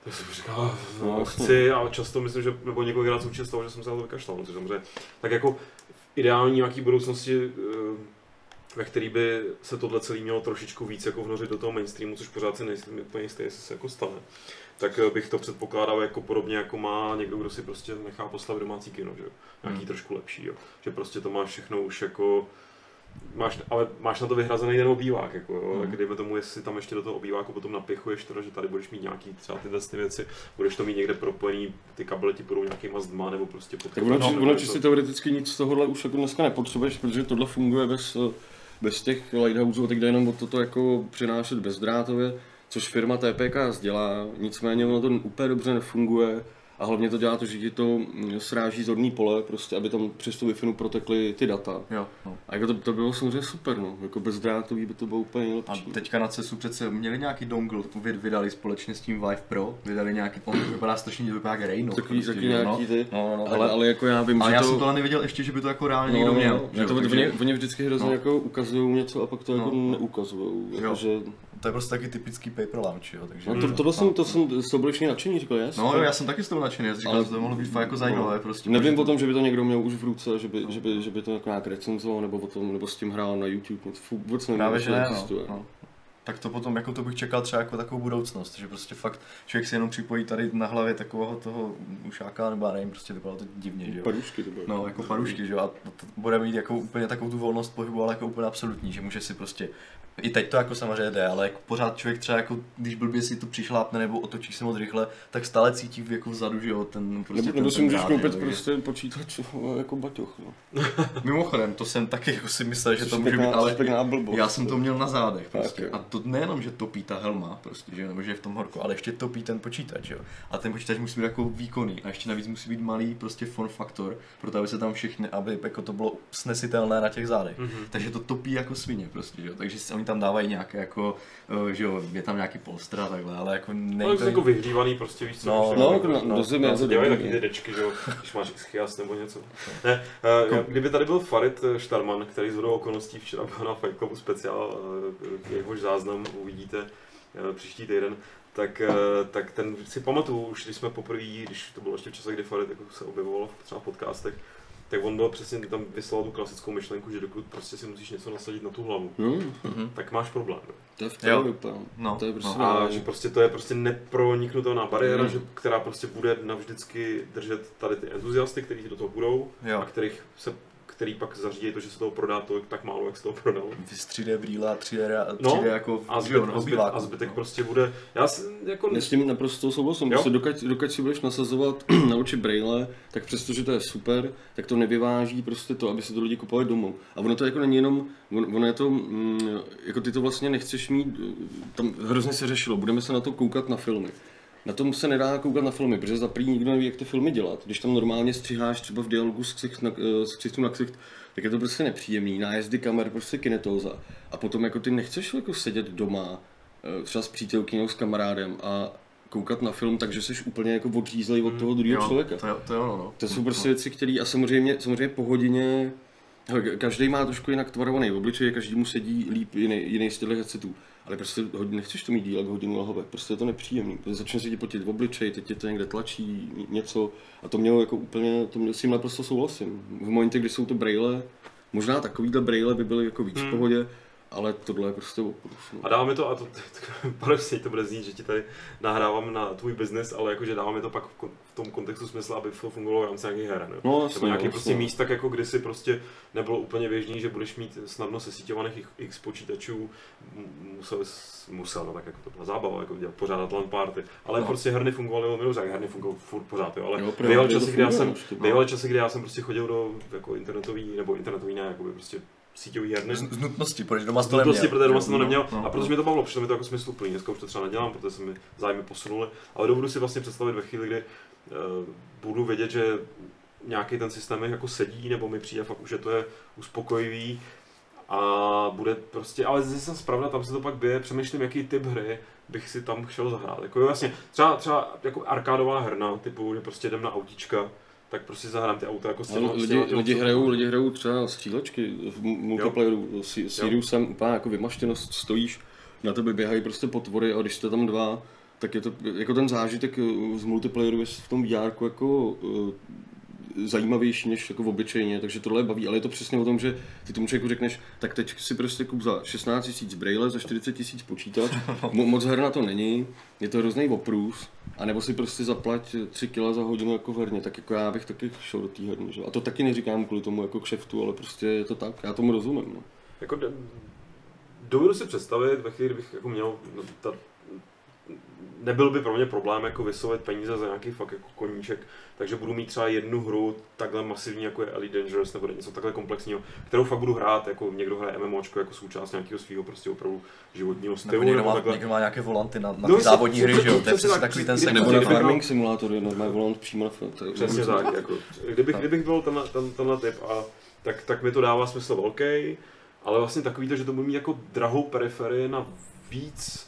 Tak jsem říkal, no, chci a často myslím, že nebo několikrát jsem určitě stalo, že jsem se na to vykašlal, no, což samozřejmě tak jako v ideální nějaký budoucnosti, ve který by se tohle celé mělo trošičku víc jako vnořit do toho mainstreamu, což pořád si nejistý, jestli se jako stane. Tak bych to předpokládal jako podobně jako má někdo, kdo si prostě nechá postavit domácí kino, že nějaký hmm. trošku lepší, jo. Že prostě to máš všechno už jako, máš, ale máš na to vyhrazený ten obývák, jako jo, hmm. kdyby tomu, jestli tam ještě do toho obýváku potom napěchuješ teda, že tady budeš mít nějaký třeba tyhle ty věci, budeš to mít někde propojený, ty kabely ti budou nějakýma zdma nebo prostě pod. Tak ono čistě teoreticky nic z tohohle už jako dneska nepotřebuješ, protože tohle funguje bez, bez těch lighthousů a tak jenom od toto jako přinášet bezdrátově. Což firma T P K dělá, nicméně ono to úplně dobře nefunguje a hlavně to dělá to, že ti to sráží zorný pole, prostě, aby tam přes tu Wi-Fi protekly ty data. Jo, no. A jako to, to bylo samozřejmě super, no. Jako bezdrátový by to bylo úplně nejlepší. A teďka na C E S u přece měli nějaký dongle, vydali společně s tím Vive Pro, vydali nějaký, on vypadá strašně, to vypadá jak Reynold. Takový prostě, nějaký ty, no, no, ale, ale jako já vím, ale že já to... já jsem tohle neviděl ještě, že by to jako reálně no, někdo měl. No, že to, takže... Oni vždycky hrozně no. jako ukazují něco a pak to no. jako neukazujou. Jakože... To je prostě taky typický paper launch, jo, takže... No, to, tohle no. jsem, to jsem s obličně nadšený, říkal, jasný. No, já jsem taky s toho nadšený, já říkal, že to mohlo být fakt jako zajímavé, prostě. Nevím o tom, že by to někdo měl už v ruce, že by, no. že by, že by to nějak recenzoval, nebo, o tom, nebo s tím hrál na YouTube, vůbec nevím, právě, že ne, existuje. No, no. Tak to potom, jako to bych čekal třeba jako takovou budoucnost, že prostě fakt člověk si jenom připojí tady na hlavě takového toho ušáka, nebo já nevím, prostě vypadalo to divně, že jo. Parušky to bylo. No, jako parušky, že jo, a to bude mít jako úplně takovou tu volnost pohybu, ale jako úplně absolutní, že může si prostě, i teď to jako samozřejmě jde, ale jako pořád člověk třeba jako, když blbě si to přišlápne nebo otočí se moc rychle, tak stále cítí jako vzadu, že jo, ten prostě nebo, ten, nebo si ten můžeš koupit takže... prostě počítač jako baťoch, no. Mimochodem, to jsem taky jako si myslel, že to může být, ale já jsem to měl na zádech prostě. A to nejenom, že topí ta helma, prostě, že, nebo že je v tom horko, ale ještě topí ten počítač, jo. A ten počítač musí být jako výkonný a ještě navíc musí být malý prostě form factor, proto aby se tam všechny, aby jako to bylo snesitelné na těch zádech. Mm-hmm. Takže to topí jako svině prostě, jo. Takže oni tam dávají nějaké jako, že jo, je tam nějaký polstra takhle, ale jako nejde. No, to je jako vyhlívaný prostě, víš co? No, no, no, no, no, no, to dělají taky ty dečky, že jo, když máš Excalibur nebo něco. Ne, uh, kdyby tady byl Farid Štarman, který z hodou okolností včera byl na Fight Clubu speciál, jehož záznam uvidíte příští týden, tak, tak ten si pamatuju, už když jsme poprvé, když to bylo ještě v čase, kdy Farid jako se objevoval třeba v podcastech, tak on byl přesně, tam vyslal tu klasickou myšlenku, že dokud prostě si musíš něco nasadit na tu hlavu, mm-hmm. tak máš problém. Ne? To je v celé úplně. No. Prostě no. A že prostě to je prostě neproniknutelná bariéra, mm. že, která prostě bude navždycky držet tady ty entuziasty, kteří do toho budou jo. a kterých se který pak zařídí to, že se toho prodá to tak málo, jak se toho prodalo. tři dé brýle a tři dé, no, tři dé jako a zbytek, no, zbyt, a zbytek no. prostě bude... Já si jako... Já s tím naprosto souhlasím, prostě dokud, dokud si budeš nasazovat na oči brýle, tak přestože to je super, tak to nevyváží prostě to, aby se to lidi kupovali domů. A ono to jako není jenom, on, ono je to, mm, jako ty to vlastně nechceš mít, tam hrozně se řešilo, budeme se na to koukat na filmy. Na tom se nedá koukat na filmy, protože za prý nikdo neví, jak ty filmy dělat. Když tam normálně stříháš třeba v dialogu z ksicht na, z ksichtu na ksicht, tak je to prostě nepříjemný, nájezdy kamer, prostě kinetóza. A potom jako ty nechceš jako sedět doma, třeba s přítelkynou, s kamarádem a koukat na film, takže jsi úplně jako odřízlej od toho druhého mm, člověka. To, to, jo, no. to jsou prostě věci, které a samozřejmě, samozřejmě po hodině, každý má trošku jinak tvarovaný obličej, každý mu sedí líp jiný, jiný styl headsetů. Ale prostě nechceš to mít díl, jak hodinu lahové, prostě je to nepříjemný. Začne se ti potit v obličej, teď tě to někde tlačí, něco. A to mělo jako úplně, to mělo, s tím naprosto souhlasím. V momentě, kdy jsou to brejle, možná takovýhle brejle by byly jako víc hmm. v pohodě, ale tohle je prostě oprus. No. A dáváme to, a to, paradoxně to bude znít, že ti tady nahrávám na tvůj biznes, ale jakože dáváme to pak v tom kontextu smysl, aby to fungovalo v rámci nějakých her, ne? No, jasný, nějaký jasný. Prostě míst, tak jako kdysi prostě nebylo úplně běžný, že budeš mít snadno sesíťovaných x počítačů, musel, musel, no tak jako to byla zábava, jako dělat pořádat LAN party, ale no. prostě herny fungovaly, no minus, jak herny fungovaly furt pořád, jo, ale bývaly časy, kdy já jsem, bývaly časy, kdy já jsem prostě chodil do jako internetový, nebo internetový ne, jakoby prostě síťový herny. Z nutnosti, protože doma jsem to neměl. Protože doma jsem to neměl a protože mi to bavilo, přišlo mi to jako smysluplný. Dneska už to třeba nedělám, protože se mi zájmy posunuly, ale dovedu si vlastně představit ve chvíli, kdy uh, budu vědět, že nějaký ten systém jako sedí, nebo mi přijde fakt už, že to je uspokojivý a bude prostě, ale zase jsem zpravda, tam se to pak běje, přemýšlím, jaký typ hry bych si tam chtěl zahrát. Jako jo, jasně, třeba, třeba jako arkádová herna, typu, že prostě jdem na autíčka, tak prostě zahrám ty auta jako střílečky. Lidi, lidi, lidi hrajou, lidi hrajou třeba střílečky v multiplayeru, s Siriusem úplně jako vymaštěnost, stojíš, na tebe běhají prostě potvory a když jste tam dva, tak je to jako ten zážitek z multiplayeru je v tom vé érku jako uh, zajímavější než jako obyčejně, takže tohle je baví, ale je to přesně o tom, že ty tomu člověku řekneš, tak teď si prostě kup za šestnáct tisíc brejle, za čtyřicet tisíc počítač, mo- moc her na to není, je to hrozný oprůz, anebo si prostě zaplať tři kila za hodinu jako v herně, tak jako já bych taky šel do té herny, že? A to taky neříkám kvůli tomu jako kšeftu, ale prostě je to tak, já tomu rozumím, no. Jako d- dovedu si představit, ve chvíli bych jako měl no, ta... Nebyl by pro mě problém jako vysovat peníze za nějaký fakt jako koníček, takže budu mít třeba jednu hru takhle masivní jako je Elite Dangerous nebo něco takhle komplexního, kterou fakt budu hrát, jako někdo hraje MMOčko jako součást nějakého svého prostě opravdu životního stylu. Někdo, má, někdo má nějaké volanty na, na no, ty závodní hry, že jo, to je přesně takový ten segment. Nebo na farming simulátoru, normálně volant přímo na farming. Přesně tak, jako, kdybych, kdybych byl tenhle, ten, tenhle typ, a, tak, tak mi to dává smysl velký, ale vlastně takový to, že to budu mít jako drahou periferii na víc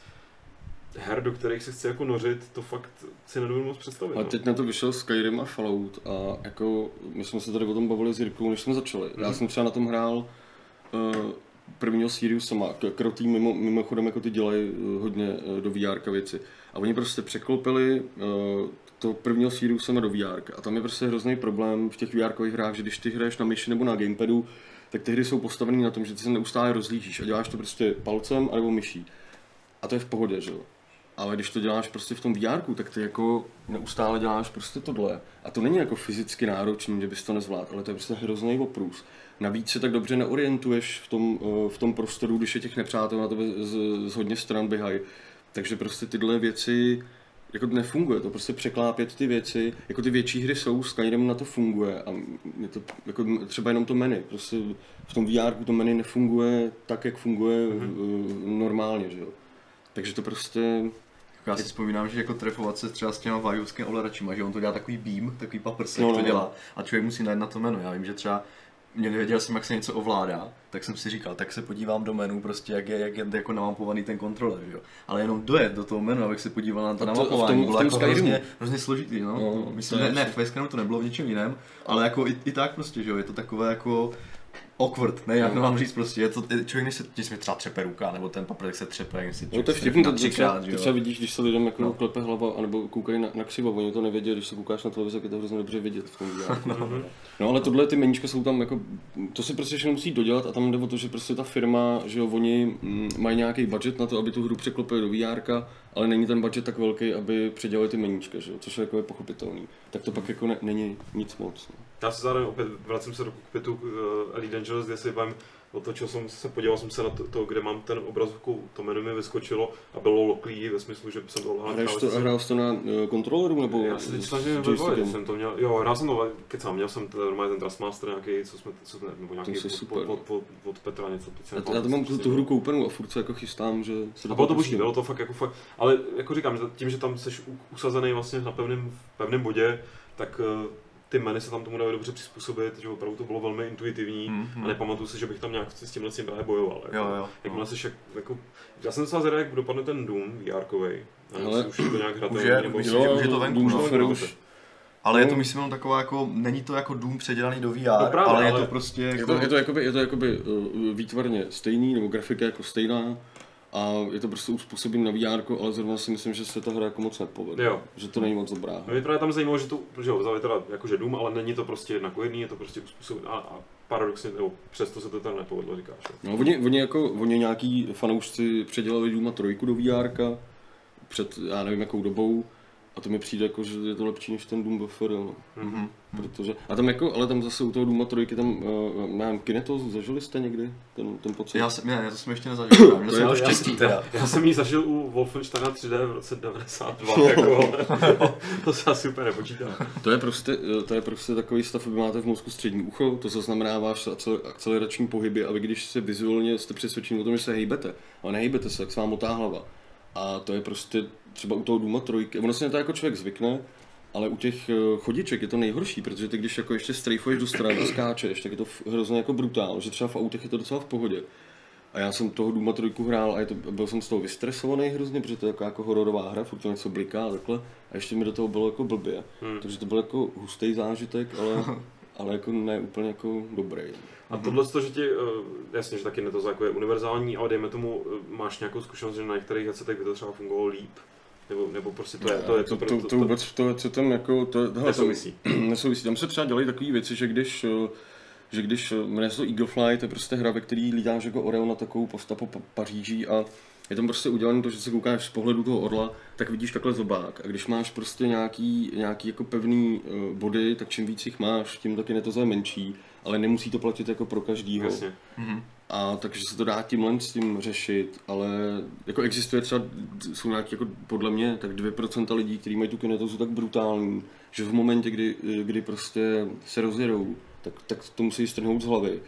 her, do kterých se chci jako nořit, to fakt si nedovedu moc představit. A teď na to vyšel Skyrim a Fallout a jako my jsme se tady o tom bavili s Jirkou, než jsme začali. Mm-hmm. Já jsem třeba na tom hrál uh, prvního Siriusa, krotý mimo, mimochodem jako ty dělají hodně uh, do vé érka věci. A oni prostě překlopili uh, to prvního Siriusa do vé érka a tam je prostě hrozný problém v těch vé érkových hrách, že když ty hraješ na myši nebo na gamepadu, tak ty hry jsou postavený na tom, že ty se neustále rozlížíš a děláš to prostě palcem anebo myší. A to je v pohodě, že jo? Ale když to děláš prostě v tom vé érku, tak ty jako neustále děláš prostě tohle. A to není jako fyzicky náročný, že bys to nezvládl, ale to je prostě hrozný oprůz. Navíc se tak dobře neorientuješ v tom, v tom prostoru, když je těch nepřátel na tebe z, z hodně stran běhají. Takže prostě tyhle věci, jako nefunguje to, prostě překlápět ty věci, jako ty větší hry jsou, Skyrim na to funguje a je to, jako třeba jenom to menu, prostě v tom vé érku to menu nefunguje tak, jak funguje mm-hmm. normálně, že jo. Takže to prostě... Já si vzpomínám, že jako trefovat se třeba s těma vajovskými ovladačima, že on to dělá takový beam, takový paprsek, no, no, no. to dělá a člověk musí najít na to menu. Já vím, že třeba mě nevěděl jsem, jak se něco ovládá, tak jsem si říkal, tak se podívám do menu, prostě jak je, jak je jako namampovaný ten kontroler, že jo. Ale jenom dojet do toho menu, abych se podíval na to namapování, bylo jako hrozně, hrozně složitý, no. no myslím, ne, ne, v Skyrimu to nebylo v ničem jiném, ale jako i, i tak prostě, že jo, je to takové jako... awkward, ne, jak no. Mám říct prostě, je to, člověk než se, když mi třeba třepe ruka, nebo ten paprtek se třepe, když si člověk no, vtipný, to třikrát, že jo. To třeba vidíš, když se lidem jako no. klepe hlava, anebo koukají na, na křivo, oni to nevědí, když se koukáš na televizi, je to hrozně dobře vidět v tom výjáku. No. No ale tohle, ty meníčka jsou tam jako, to se prostě všechno musí dodělat a tam jde o to, že prostě ta firma, že jo, oni m, mají nějaký budget na to, aby tu hru překlopili do výjárka, ale není ten budget tak velký, aby předělali ty meníčka, že jo, což je jako je pochopitelný. Tak to pak jako ne, není nic moc. No. Já se zároveň opět vracím se do kokpitu uh, Elite Dangerous, kde si bavím o to, čeho jsem se podíval, jsem se na to, to kde mám ten obrazovku, to menu mi vyskočilo a bylo loklý, ve smyslu, že jsem to ohlal. Hrál jsi to, jsi to na uh, kontroleru nebo? Já si teď snažím vybavit, jsem to měl, jo, hrál jsem to, kecám, měl jsem ten, normálně ten Trustmaster nějaký, co jsme, co jsme, nebo nějaký pod, pod, pod, pod Petra něco. Já, to, já to mám tu, tu hru koupenou a furt se jako chystám, že se a bylo to boží, bylo to fakt jako fakt, ale jako říkám, tím, že tam jsi usazený vlastně na pevném, pevném bodě, tak ty meny se tam tomu dají dobře přizpůsobit, že opravdu to bylo velmi intuitivní mm-hmm. a nepamatuju si, že bych tam nějak s tímhle s tím právě bojoval. Jako, jo, jo, jakmile jo. Jak, jako, já jsem docela zvědavý, jak dopadne ten Doom výárkovej, ale už je to nějak hratelný, nebo myslím, jo, že už je to venku, no, ale je to myslím jenom taková jako, není to jako Doom předělaný do V R, no právě, ale je to ale prostě jako... Je to, je to jakoby, je to jakoby výtvarně stejný, nebo grafika jako stejná. A je to prostě uspůsobím na vé erko, ale zrovna si myslím, že se ta hra jako moc nepovede, jo. Že to není moc dobrá. No mě právě tam zajímalo, že to, že jo, vzali teda jakože Doom, ale není to prostě jednako jedný, je to prostě uspůsobit a, a paradoxně, nebo přesto se to teda nepovedlo, říkáš. Jo. No oni, oni jako, oni nějaký fanoušci předělali Dooma trojku do vé erka před, já nevím, jakou dobou. A to mi přijde jako, že je to lepší než ten Doom buffer, no. Mm-hmm. Protože, a tam jako, ale tam zase u toho Dooma trojky tam, uh, mám kinetózu, zažili jste někdy ten, ten pocit? Já jsem, ne, já to jsem ještě nezažil, já jsem to štěstí teda. Já jsem ji zažil u Wolfensteina tři dé v roce devadesát dva, no. Jako, to se asi úplně nepočítá. To je prostě, to je prostě takový stav, aby máte v mozku střední ucho, to zaznamenáváš akcelerační pohyby, a vy když se vizuálně jste přesvědčení o tom, že se hejbete, ale nehejbete se, tak se vám motá hlava. A to je prostě třeba u toho Dooma trojky, ono se na to jako člověk zvykne, ale u těch chodiček je to nejhorší, protože ty když jako ještě strejfuješ do strany a skáčeš, tak je to hrozně jako brutál, že třeba v autech je to docela v pohodě. A já jsem toho Dooma trojku hrál a je to, byl jsem z toho vystresovaný hrozně, protože to je jako hororová hra, furt to něco bliká a takhle. A ještě mi do toho bylo jako blbě, hmm. takže to byl jako hustý zážitek, ale... ale jako ne úplně jako dobrý. A tohle to, že ti, jasně, že taky ne to za jako je univerzální, ale dejme tomu, máš nějakou zkušenost, že na některých headsetech by to třeba fungovalo líp, nebo, nebo prostě to je to, je to, to, to, to, to vůbec, to, co tam jako, to, hele, nesouvisí. To, nesouvisí, tam se třeba dělají takové věci, že když, že když, jmenuje se to Eagle Fly, to je prostě hra, ve který lítáš jako orel na takovou postavu po pa, Paříži a je tam prostě udělané to, že se koukáš z pohledu toho orla, tak vidíš takhle zobák. A když máš prostě nějaký, nějaký jako pevný body, tak čím víc jich máš, tím taky netoza je menší, ale nemusí to platit jako pro každýho. Jasně. Mhm. A takže se to dá tímhle s tím řešit, ale jako existuje třeba, jsou nějaký jako podle mě tak dvě procenta lidí, kteří mají tu kinetozu tak brutální, že v momentě, kdy, kdy prostě se rozjedou, tak, tak to musí strhnout z hlavy.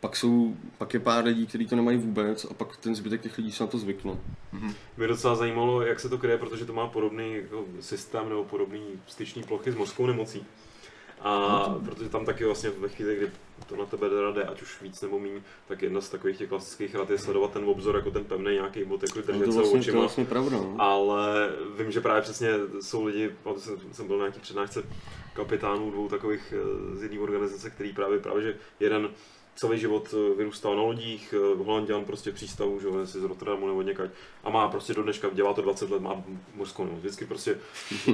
Pak, jsou, pak je pár lidí, kteří to nemají vůbec a pak ten zbytek těch lidí se na to zvykne. Mm-hmm. Mě docela zajímalo, jak se to kryje, protože to má podobný jako systém nebo podobný styční plochy s mořskou nemocí. A no to... protože tam taky vlastně ve chvíli, kdy to na tebe jde, ať už víc nebo míň, tak jedna z takových těch klasických rad je sledovat ten obzor jako ten pevný nějaký bod, jako držet no se vlastně, očima. To vlastně pravda. Ale vím, že právě přesně jsou lidi, jsem, jsem byl na nějaký přednášce kapitánů dvou takových z jedné organizace, který právě, právě že jeden celý život vyrůstal na lodích, v Holanděn prostě v přístavu, že z Rotterdamu nebo někať. A má prostě do dneška, dělá to dvacet let, má mořskou nemoc. Vždycky prostě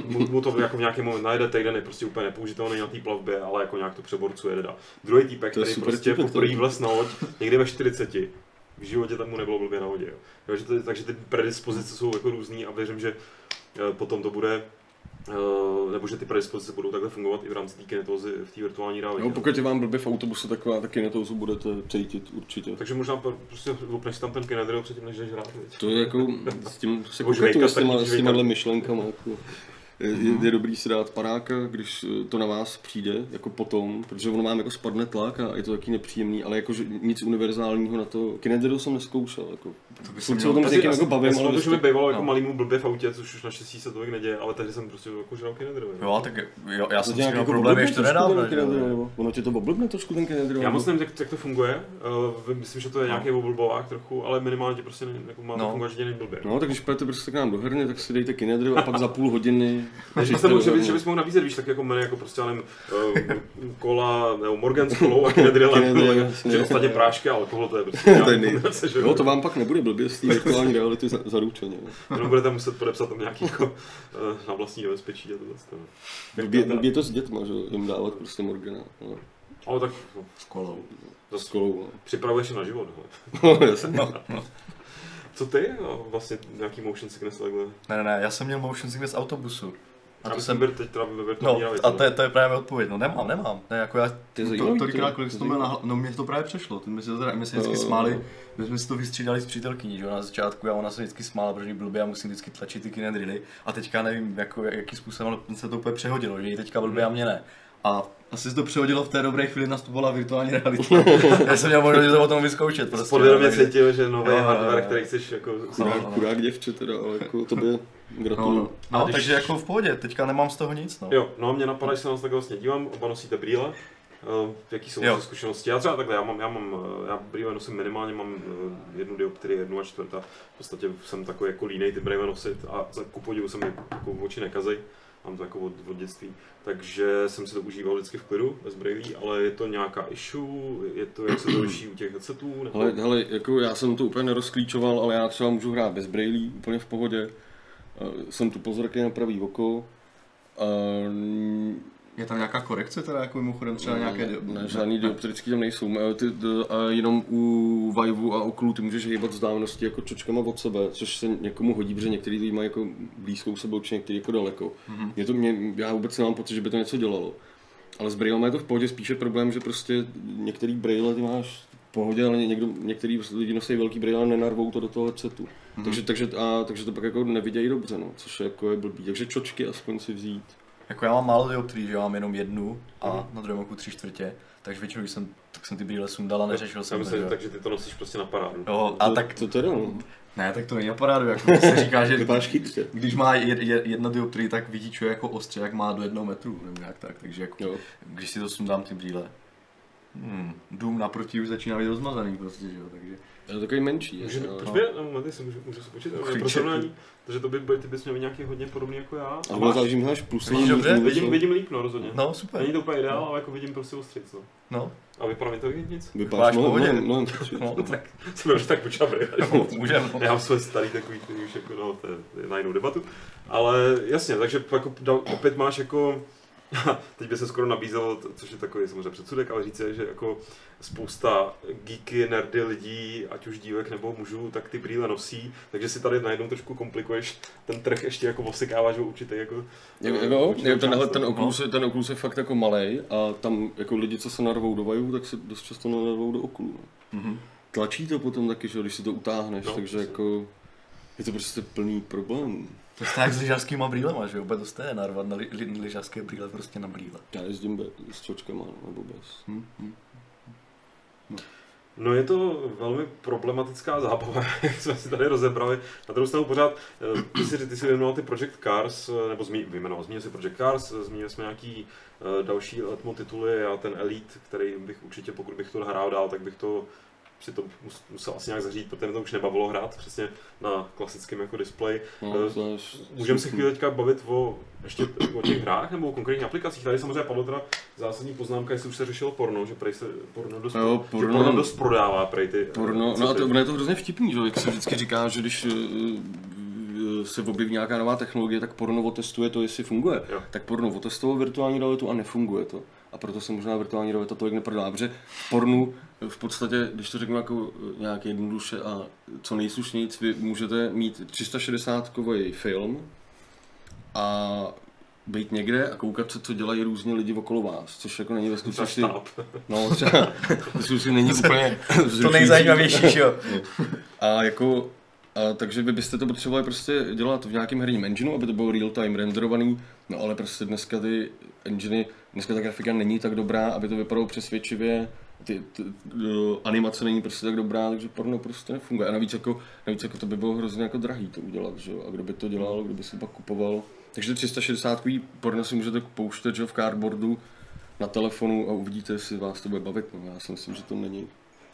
mu, mu to jako v nějaký moment najde, týden je prostě úplně nepoužitelný na té plavbě, ale jako nějak to přeborcuje teda. Druhý týpek, který prostě poprvé vlez na loď, někdy ve čtyřiceti, v životě tam mu nebylo blbě na lodi. Jo, to, takže ty predispozice jsou jako různý a věřím, že potom to bude nebo že ty predispozice budou takhle fungovat i v rámci té kinetózy v té virtuální realitě. No, pokud je vám blbě v autobuse, tak ta kinetózu budete cítit určitě. Takže možná prostě vlupneš tam ten kinedril předtím, než jdeš hrát. To je jako, s tím se koketuje s těmihle myšlenkama. Jako. Je, je, je dobrý si dát paráka, když to na vás přijde, jako potom, protože ono vám jako spadne tlak a je to taky nepříjemný, ale jako nic univerzálního na to. Kinedril jsem neskoušel, jako. To by se tom někým jako bavím, ale to by bývalo jako malýmu blbě v autě, což už na šestí se tolik neděje, ale tehdy jsem prostě jako žral kinedril. Jo, tak jo, já jsem si nějaký problém ještě nedal. Ono tě to oblbne trošku ten kinedril. Já moc nevím, jak to funguje, myslím, že to je nějaký oblbovák trochu, ale minimálně prostě má fungovat, že není blbě. No, tak když půjdete prostě k nám do herny, tak si dejte kinedril a pak za půl hodiny Než to může být, že bys mohl nabízet, víš, tak jako jmény, jako prostě, nevím, kola, nebo Morgan s kolou a Kinedrilla, že ostatně prášky, ale tohle to je prostě kombinace, že jo. To vám pak nebude blbě s tím virtuální realitu zaručeně. Jenom budete muset podepsat tam nějaký na vlastní nebezpečí a tohle. Blbě to s dětma, že jim dávat prostě Morgana. Ale tak s kolou. S kolou. Připravuješ na život, co ty? No, vlastně nějaký motion sickness takhle? Ne, ne, ne, já jsem měl motion sickness autobusu. A to jsem byl teď teda ve virtuální realitě. No, a to je, to je právě odpověď, no nemám, nemám. Ne, jako já, to, to, tolikrát, kolik jsi to byl na no mě to právě přešlo, my jsme se, my se vždycky smáli, my jsme si to vystřídali s přítelkyní, že jo, na začátku, a ona se vždycky smála, protože blbě, já musím vždycky tlačit ty kinedrily. A teďka nevím, jako, jaký způsobem, ale se to úplně přehodilo, že jí teďka blbě a mě ne. A asi se to přehodilo v té dobré chvíli, nastupovala virtuální realita. Já jsem měl možnost to potom vyzkoušet. Prostě, podvědomě cítil, že nový hardware, který chceš jako... Kurák děvče teda, ale jako tobě gratuluju. No, no, no když... takže jako v pohodě, teďka nemám z toho nic. No, jo, no a mě napadá, že se nás takhle vlastně dívám, oba nosíte brýle. Uh, jaký jsou vaše zkušenosti? Já třeba takhle, já mám, já mám, já brýle nosím minimálně, mám jednu dioptrii, jednu a čtvrtá. V podstatě jsem takový jako línej ty brýle nosit a ku podivu se mi jako oči nekazej. Mám to jako od, od dětství, takže jsem si to užíval vždycky v klidu, bez brýlí, ale je to nějaká issue, je to, jak se to liší u těch headsetů? Nebo... Hele, hele, jako já jsem to úplně nerozklíčoval, ale já třeba můžu hrát bez brýlí, úplně v pohodě. Jsem tu pozraky na pravý oko. A... Je tam nějaká korekce teda, jako mimochodem třeba nějaké... Ne, ne, žádný dioptrický tam nejsou, ty, a jenom u Viveu a Oculu ty můžeš hýbat vzdálenosti jako čočkama od sebe, což se někomu hodí, protože některý ty mají jako blízkou sebou, či některý jako daleko. Mm-hmm. Mě to, mě, já vůbec nemám pocit, že by to něco dělalo. Ale s brýlema je to v pohodě, spíše problém, že prostě některý brýle ty máš v pohodě, ale někdo, některý lidi nosí velký brýle a nenarvou to do toho headsetu. Mm-hmm. Takže, takže, a, takže to pak jako nevidějí dobře, no, což jako je blbý, takže čočky aspoň si vzít. Jako já mám málo dioptrií, že já mám jenom jednu a mm. na druhém oku tři čtvrtě, takže většinou když jsem, tak jsem ty brýle sundal a neřešil jsem to. Takže takže ty to nosíš prostě na parádu. Jo, a to, tak to teda. Ne, tak to není na parádu, jako se říká, že když má jed, jed, jedna dioptrii, tak vidí člověk jako ostře, jak má do jednoho metru, nebo nějak tak, takže jako jo. Když si to sundám ty brýle. Hmm, Doom naproti už začíná být rozmazaný prostě, že jo, takže. Je takový menší. Může, jasná, proč by, no. No, momenty si můžu, můžu si počítat, ale pro srovnání, takže to by, ty bys měl nějaký hodně podobný jako já. A máš, záleží, máš plusy. Vidím, vidím líp, no, rozhodně. No, super. Není to úplně ideál, no. Ale jako vidím prostě ostřic, no. No. A vypadá mi to vidět nic. Vypadáš v pohodě. No, no, no, no, tak se mi už tak počal brýle. Můžeme. Já mám své starý takový, který už jako, no, to je na jinou debatu. Ale jasně, takže opět máš jako... Teď by se skoro nabízelo, což je takový samozřejmě předsudek, ale říct je, že jako spousta geeky, nerdy lidí, ať už dívek nebo mužů, tak ty brýle nosí, takže si tady najednou trošku komplikuješ, ten trh ještě jako osekáváš o určitý jako... Jo, jo, jo, tenhle, ten Oculus, no. Ten Oculus je fakt jako malej a tam jako lidi, co se narvou do Vive, tak se dost často narvou do Oculu. Mm-hmm. Tlačí to potom taky, že, když si to utáhneš, no, takže prostě. Jako je to prostě plný problém. To je tak s lyžařskýma brýlema, že vůbec dostaje narvat na lyžařské brýle prostě na brýle. Já jezdím s čočkama, nebo bez. Hm? Hm? No. No je to velmi problematická zábava, jak jsme si tady rozebrali. Na druhou stranu pořád, ty jsi, ty jsi jmenoval ty Project Cars, nebo zmi, vyjmenoval, zmínil si Project Cars, zmínili jsme nějaký další letmo tituly a ten Elite, který bych určitě, pokud bych to hrál dál, tak bych to si to musel asi nějak zařídit, protože mi to už nebavilo hrát přesně na klasickém jako display. No, můžeme se chvíli teďka bavit o, ještě o těch hrách nebo o konkrétních aplikacích. Tady samozřejmě padlo teda zásadní poznámka, jestli už se řešilo porno, že prej se porno dost, jo, porno, že porno dost prodává prej ty... Porno, no a to, je to hrozně vtipný, že? Jak se vždycky říká, že když se objeví nějaká nová technologie, tak porno otestuje to, jestli funguje. Jo. Tak porno otestovalo virtuální realitu a nefunguje to. A proto se možná virtuální realita tolik neprodá, protože v pornu v podstatě, když to řeknu jako nějak jednoduše a co nejslušnějc, vy můžete mít tři sta šedesátkový film a být někde a koukat se, co dělají různě lidi okolo vás, což jako není ve skutečnosti... No, třeba ve skutečnosti není úplně vzrušující. To nejzajímavější, že jo. A jako... A takže vy byste to potřebovali prostě dělat v nějakém herním engineu, aby to bylo real time renderovaný, no ale prostě dneska ty enginy, dneska ta grafika není tak dobrá, aby to vypadalo přesvědčivě, ty, ty, ty animace není prostě tak dobrá, takže porno prostě nefunguje. A navíc jako, navíc jako to by bylo hrozně jako drahý to udělat, že jo, a kdo by to dělal, kdo by si pak kupoval. Takže tři sta šedesátkový porno si můžete pouštět, že jo, v cardboardu, na telefonu a uvidíte, jestli vás to bude bavit, no já si myslím, že to není.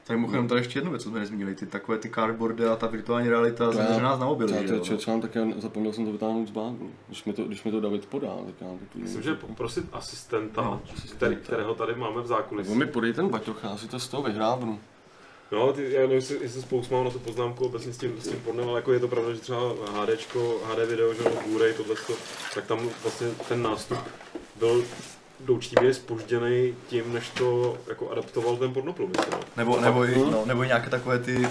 Tak mimochodem tady ještě jednu věc, co jsme nezmínili, ty takové ty cardboardy a ta virtuální realita zaměřená na mobily. Já to čečám, tak já zapomněl jsem to vytáhnout z bágu. Když mi to, když mi to David podá, tak já to... Myslím, že poprosit asistenta, no, který, kterého tady máme v zákulisí. On mi podej ten baťoch, já si to z toho vyhrávnu. No, ty, já nevím, jestli spoustu mám na tu poznámku obecně s tím, s tím pornem, ale jako je to pravda, že třeba HDčko, H D video, že Blu-ray, tohleto, tak tam vlastně ten nástup byl do určití míry zpožděnej tím, než to jako adaptoval ten pornoprůmysl. Nebo, nebo, hmm. no, nebo nějaké takové ty uh,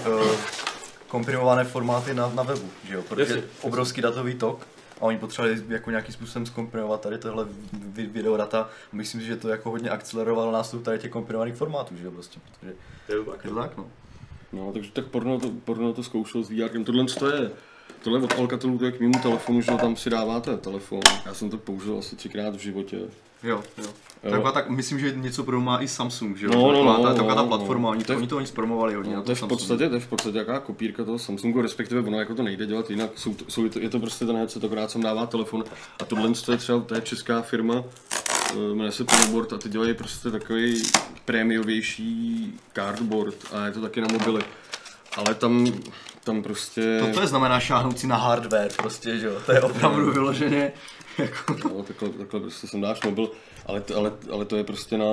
komprimované formáty na, na webu, že jo? Protože jasně, obrovský jasně. datový tok a oni potřebovali jako nějakým způsobem zkomprimovat tady tohle videodata. Myslím si, že to jako hodně akcelerovalo nástup tady těch komprimovaných formátů, že jo? Prostě, protože je to tak, je to tak no. No, takže tak porno to, porno to zkoušel s vé érkem. Tohle to je. Tohle od Alcatelu, to je k mému telefonu, že tam si dáváte telefon. Já jsem to použil asi třikrát v životě. Jo, jo. Taková, tak myslím, že něco pro má i Samsung, že jo? No, no, no, ta, taková ta platforma, no, oni to, oni to oni zpromovali hodně no, na to, to je v podstatě, to je v podstatě jaká kopírka toho Samsungu, respektive ono jako to nejde dělat jinak. Jsou to, jsou, je, to, je to prostě ten headset, akorát sem dává telefon a tohle to je třeba, to je česká firma, jmenuje se Playboard a ty dělají prostě takový prémiovější cardboard a je to taky na mobily. Ale tam, tam prostě... Toto je znamená šáhnout si na hardware prostě, že jo, to je opravdu vyloženě jako... No, takhle, takhle prostě sem dáš mobil, ale to, ale, ale to je prostě na,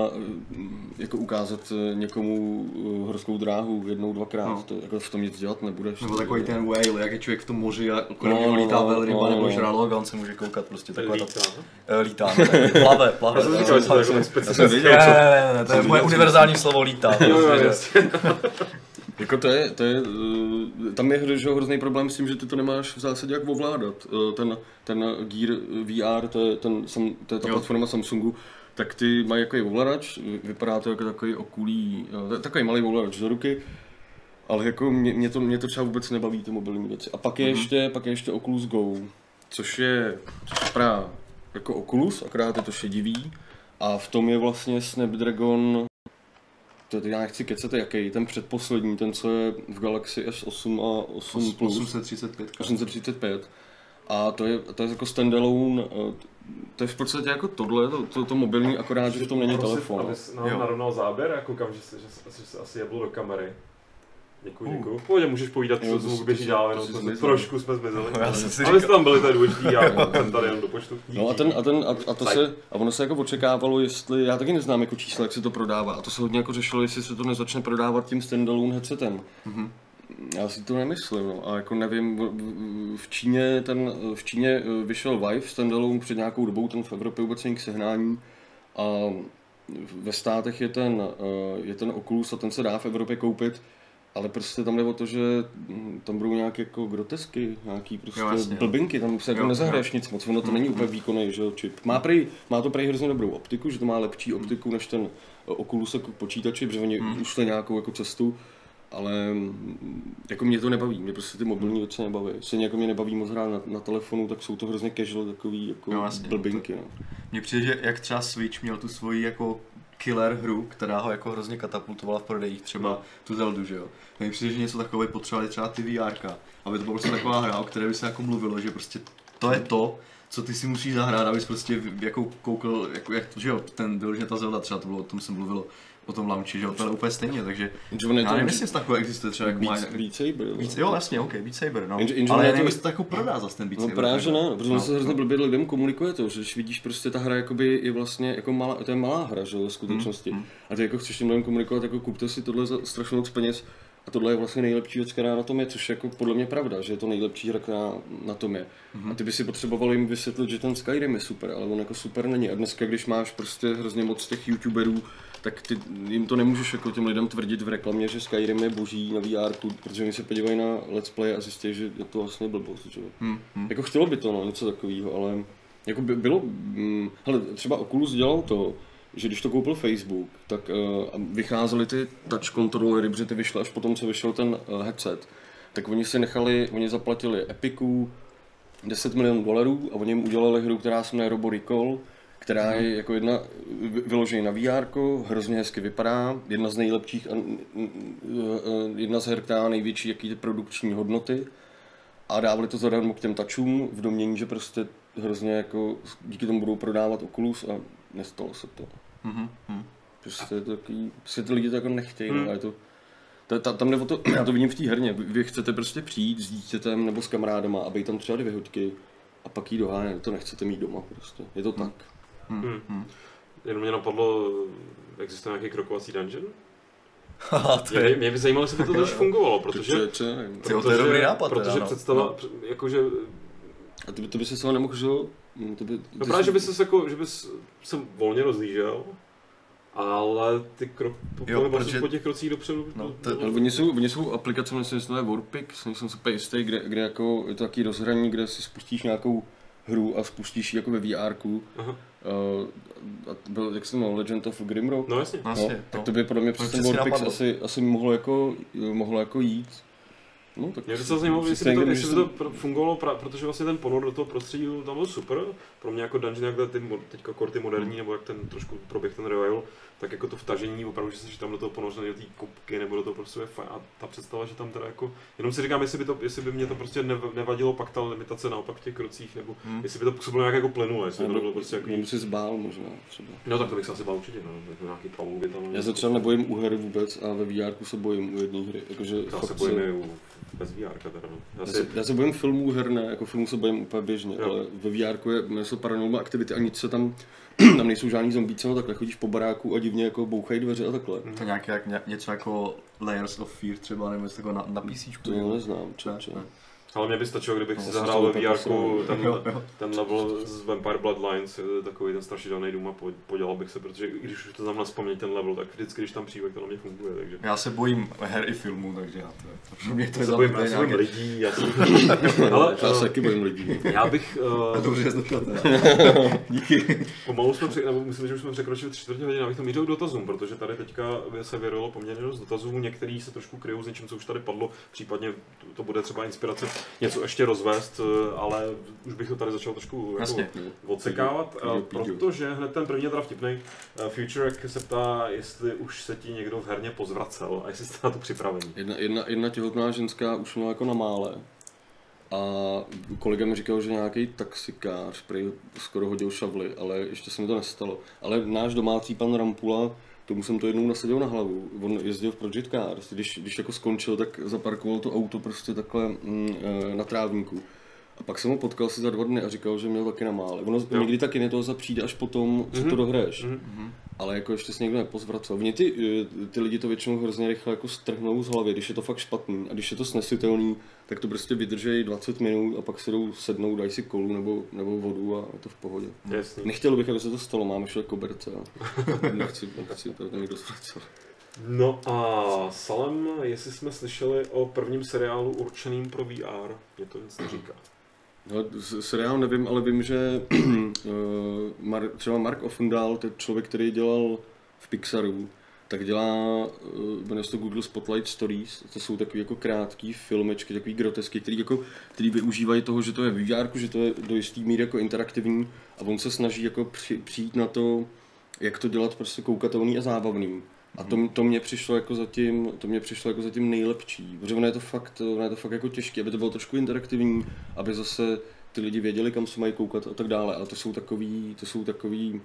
jako ukázat někomu horskou dráhu jednou, dvakrát, no. To, jako v tom nic dělat nebudeš. Nebo takový ten whale, jak je člověk v tom moři a kolem no, něho lítá velryba no, nebo žralok a on se může koukat prostě takhle. Lítá? Ta... Lítá, no, tak plave, plave. Já, já jsem říkal, že to Ne, ne, to je moje univerzální slovo lítá. Jako to je, to je, tam je hrozný problém s tím, že ty to nemáš v zásadě jak ovládat. Ten, ten Gear vé ér, to je, ten, to je ta jo. platforma Samsungu, tak ty mají jako ovladač, vypadá to jako takový okulí, takový malý ovladač do ruky, ale jako mě, mě, to, mě to třeba vůbec nebaví, ty mobilní věci. A pak je, mm-hmm. ještě, pak je ještě Oculus Go, což je, což je právě jako Oculus, akorát je to šedivý a v tom je vlastně Snapdragon. To teď já nechci kecat, jaký, ten předposlední, ten co je v Galaxy S osm a osm plus. osm set třicet pět. osm set třicet pět. A to je, to je jako standalone, to je v podstatě jako tohle, to, to, to mobilní, akorát, že v tom není telefon. Abys nám narovnal záběr, já koukám, že se, že se asi jeblo do kamery. Děkuji, děkuji. V pohodě můžeš povídat, co zvuk běží dál, jenom trošku jsme zmizeli. Ale jsme tam byli, tady důležitý, já jsem tady jenom do počtu. No a ten, a ten, a, a to se, a ono se jako očekávalo, jestli, já taky neznám jako čísla, jak se to prodává, a to se hodně jako řešilo, jestli se to nezačne prodávat tím standalone headsetem. Mm-hmm. Já si to nemyslím, no. A jako nevím, v Číně ten, v Číně vyšel Vive standalone před nějakou dobou, ten v Evropě vůbec není k sehnání. A ve státech je ten, je ten Oculus a ten se dá v Evropě koupit. Ale prostě tam jde o to, že tam budou nějaké jako grotesky, nějaký prostě jo, jasně, blbinky, tam se jako nezahraješ nic moc, ono to není úplně výkonný, že jo, čip. Má, prej, má to prej hrozně dobrou optiku, že to má lepší optiku než ten Oculus jako počítači, protože oni hmm. ušli nějakou jako cestu, ale jako mě to nebaví, mě prostě ty mobilní věci nebaví. Stejně jako mě nebaví moc hrát na, na telefonu, tak jsou to hrozně casual takový jako jo, jasně, blbinky. No. Mně přijde, že jak třeba Switch měl tu svoji jako killer hru, která ho jako hrozně katapultovala v prodejích, třeba no. tu Zeldu, že jo. Mně přijde, že něco takové potřebovali třeba ty vé érka, aby to byla prostě taková hra, o které by se jako mluvilo, že prostě to je to, co ty si musíš zahrát, abys prostě jako koukal, jako jak to, že jo, ten byl, že ta Zelda třeba, to bylo, o tom jsem mluvilo, o tom launchi, že jo, to je úplně stejně, takže já nevím, jestli takové existuje třeba jako Beat Saber, jo, jasně, ok, Beat Saber, no, ale nevím, jestli to jako prodá zase ten Beat Saber. No právě, že ne, protože se hrozně blbě lidem komunikuje to, že vidíš prostě ta hra jakoby je vlastně jako malá, to je malá hra, že jo, ve skutečnosti, a ty jako chceš tím lidem komunikovat, jako kupte si tohle za strašně moc peněz a tohle je vlastně nejlepší věc, která na tom je, což je jako podle mě pravda, že je to nejlepší hra, která na tom je. A ty by si potřeboval jim vysvětlit, že ten Skyrim je super, ale on jako super není a dneska, když máš prostě hrozně moc těch youtuberů, tak ty jim to nemůžeš jako těm lidem tvrdit v reklamě, že Skyrim je boží na vé ér, protože oni se podívají na let's play a zjistí, že je to vlastně blbost, že jo. Hmm, hmm. Jako chtělo by to, no, něco takového, ale jako by bylo, hm, hele, třeba Oculus dělal to, že když to koupil Facebook, tak uh, vycházely ty touch kontrolery, protože ty vyšly až potom, co vyšel ten uh, headset, tak oni si nechali, oni zaplatili Epiku deset milionů dolarů a oni jim udělali hru, která se jmenuje Robo Recall, která je jako jedna vyložená na vé érko, hrozně hezky vypadá, jedna z nejlepších, jedna z her, která má největší jaký produkční hodnoty a dávali to zadarmo k těm touchům v domění, že prostě hrozně jako díky tomu budou prodávat Oculus a nestalo se to. Mm-hmm. Prostě to takový, prostě ty lidi to jako nechtějí, mm. no, ale to Ta, tam nebo to, já to vidím v té herně, vy chcete prostě přijít s dítětem nebo s kamarádama a bejt tam třeba dvě hodky a pak jí dohánět, to nechcete mít doma prostě, je to tak. Hmm. Hmm. Hmm. Jenom mě napadlo, existuje nějaký krokovací dungeon? Haha, to je... Mě by zajímalo, jestli by to tož fungovalo, protože... Ty, ty, protože to je dobrý nápad, protože teda, no. Představa, jakože... A ty, to by se s toho nemohl, že jo? No právě, že by ses jako, že bys se volně rozlížel. Ale ty krok, jo, protože... po těch krocích dopředu... No, to... no, oni, jsou, oni jsou aplikace, myslím, že to je Warpix, nejsem super jistý, kde, kde jako je to takový rozhraní, kde si spustíš nějakou hru a spustíš ji jako ve vé erku. Uh, a byl, jak jsem měl, Legend of Grimrock. No jasně. No, jasně no. Tak to by podle mě přes ten Warpix asi, asi mohlo, jako, mohlo jako jít. No, tak mě by se zajímalo, jestli by to, jestli to pr- fungovalo, pra- protože vlastně ten ponor do toho prostředí tam byl super. Pro mě jako dungeon, jak ty, teďka korty moderní, nebo jak ten trošku proběh ten revival, tak jako to vtažení, opravdu, že se tam do toho ponořené do té kopky, nebo do toho prostě je fajn. A ta představa, že tam teda jako, jenom si říkám, jestli by, to, jestli by mě to prostě nevadilo pak ta limitace naopak v těch krocích, nebo hmm. jestli by to působilo nějak jako plynule, jestli by to bylo prostě jako... Mě si zbál možná třeba. No tak to bych se asi bál určitě, no, jako nějaký pavouky tam. Já se třeba nebojím u her vůbec a ve vé erku se bojím u jedné hry, jakože bez vé erka teda, no. Já, já, si... já se bojím filmů herné, jako filmů se bojím úplně běžně, no. Ale ve vé erku je, jsou paranormal aktivity a nic se tam, tam nejsou žádný zombíce, no takhle chodíš po baráku a divně jako bouchají dveře a takhle. To nějaké, jak, něco jako Layers of Fear třeba, nebo něco na, na písíčku. To jo, neznám, če, če. Ne, ne. Ale mě by stačilo, kdybych no, si zahrál ve vé erku ten, jo, jo. ten level z Vampire Bloodlines, takový ten strašidelný dům a podělal bych se, protože když už to znamená vzpomnět ten level, tak vždycky, když tam přijde, to na mě funguje, takže... Já se bojím her i filmů, takže já to... Mě to já se bojím, já se bojím lidí, já se ale, já se taky bojím lidí. Já bych... Uh... Dobře, já znamená díky. Pomalu jsme, při... nebo myslím, že už jsme překročili tři čtvrtě hodiny, abych to mířil k dotazům, protože tady teďka se vyrojilo poměrně dost dotazů, některý se trošku kryjou s něčím, co už tady padlo, případně to bude třeba inspirace něco ještě rozvést, ale už bych to tady začal trošku jako odsekávat, protože hned ten první je teda vtipnej. Futurek se ptá, jestli už se ti někdo v herně pozvracel a jestli jste na to připraveni. Jedna, jedna, jedna těhotná ženská už měla jako na mále a kolega mi říkal, že nějaký taxikář prý skoro hodil šavly, ale ještě se mi to nestalo. Ale náš domácí pan Rampula, tomu jsem to jednou nasadil na hlavu, on jezdil v Project Cars, když, když jako skončil, tak zaparkoval to auto prostě takhle mm, na trávníku. A pak jsem ho potkal asi za dva dny a říkal, že měl taky na mále. Ono jo. Někdy taky ne toho zapřijde až potom, co mm-hmm. to dohraješ. Mm-hmm. Ale jako ještě se někdo nepozvracel. Mně ty, ty lidi to většinou hrozně rychle jako strhnou z hlavy, když je to fakt špatný. A když je to snesitelný, tak to prostě vydrží dvacet minut a pak se jdou sednou, dají si kolu nebo, nebo vodu a je to v pohodě. Jasný. Nechtěl bych, aby se to stalo, máme však koberce. Nechci, nechci to někdo zvracel. No a Salem, jestli jsme slyšeli o prvním seriálu určeným pro vé er, mě to nic neříká. No, seriál nevím, ale vím, že třeba Mark Offendahl, ten člověk, který dělal v Pixaru, tak dělá, jmenuje se to Google Spotlight Stories, to jsou takové jako krátké filmečky, takové grotesky, které jako, využívají toho, že to je vé erku, že to je do jistý míry jako interaktivní a on se snaží jako při, přijít na to, jak to dělat prostě koukatelný a zábavný. A to, to mě přišlo jako zatím, to mě přišlo jako zatím nejlepší, protože ono je to fakt, ono je to fakt jako těžké, aby to bylo trošku interaktivní, aby zase ty lidi věděli, kam se mají koukat a tak dále. Ale to jsou takový, to jsou takový,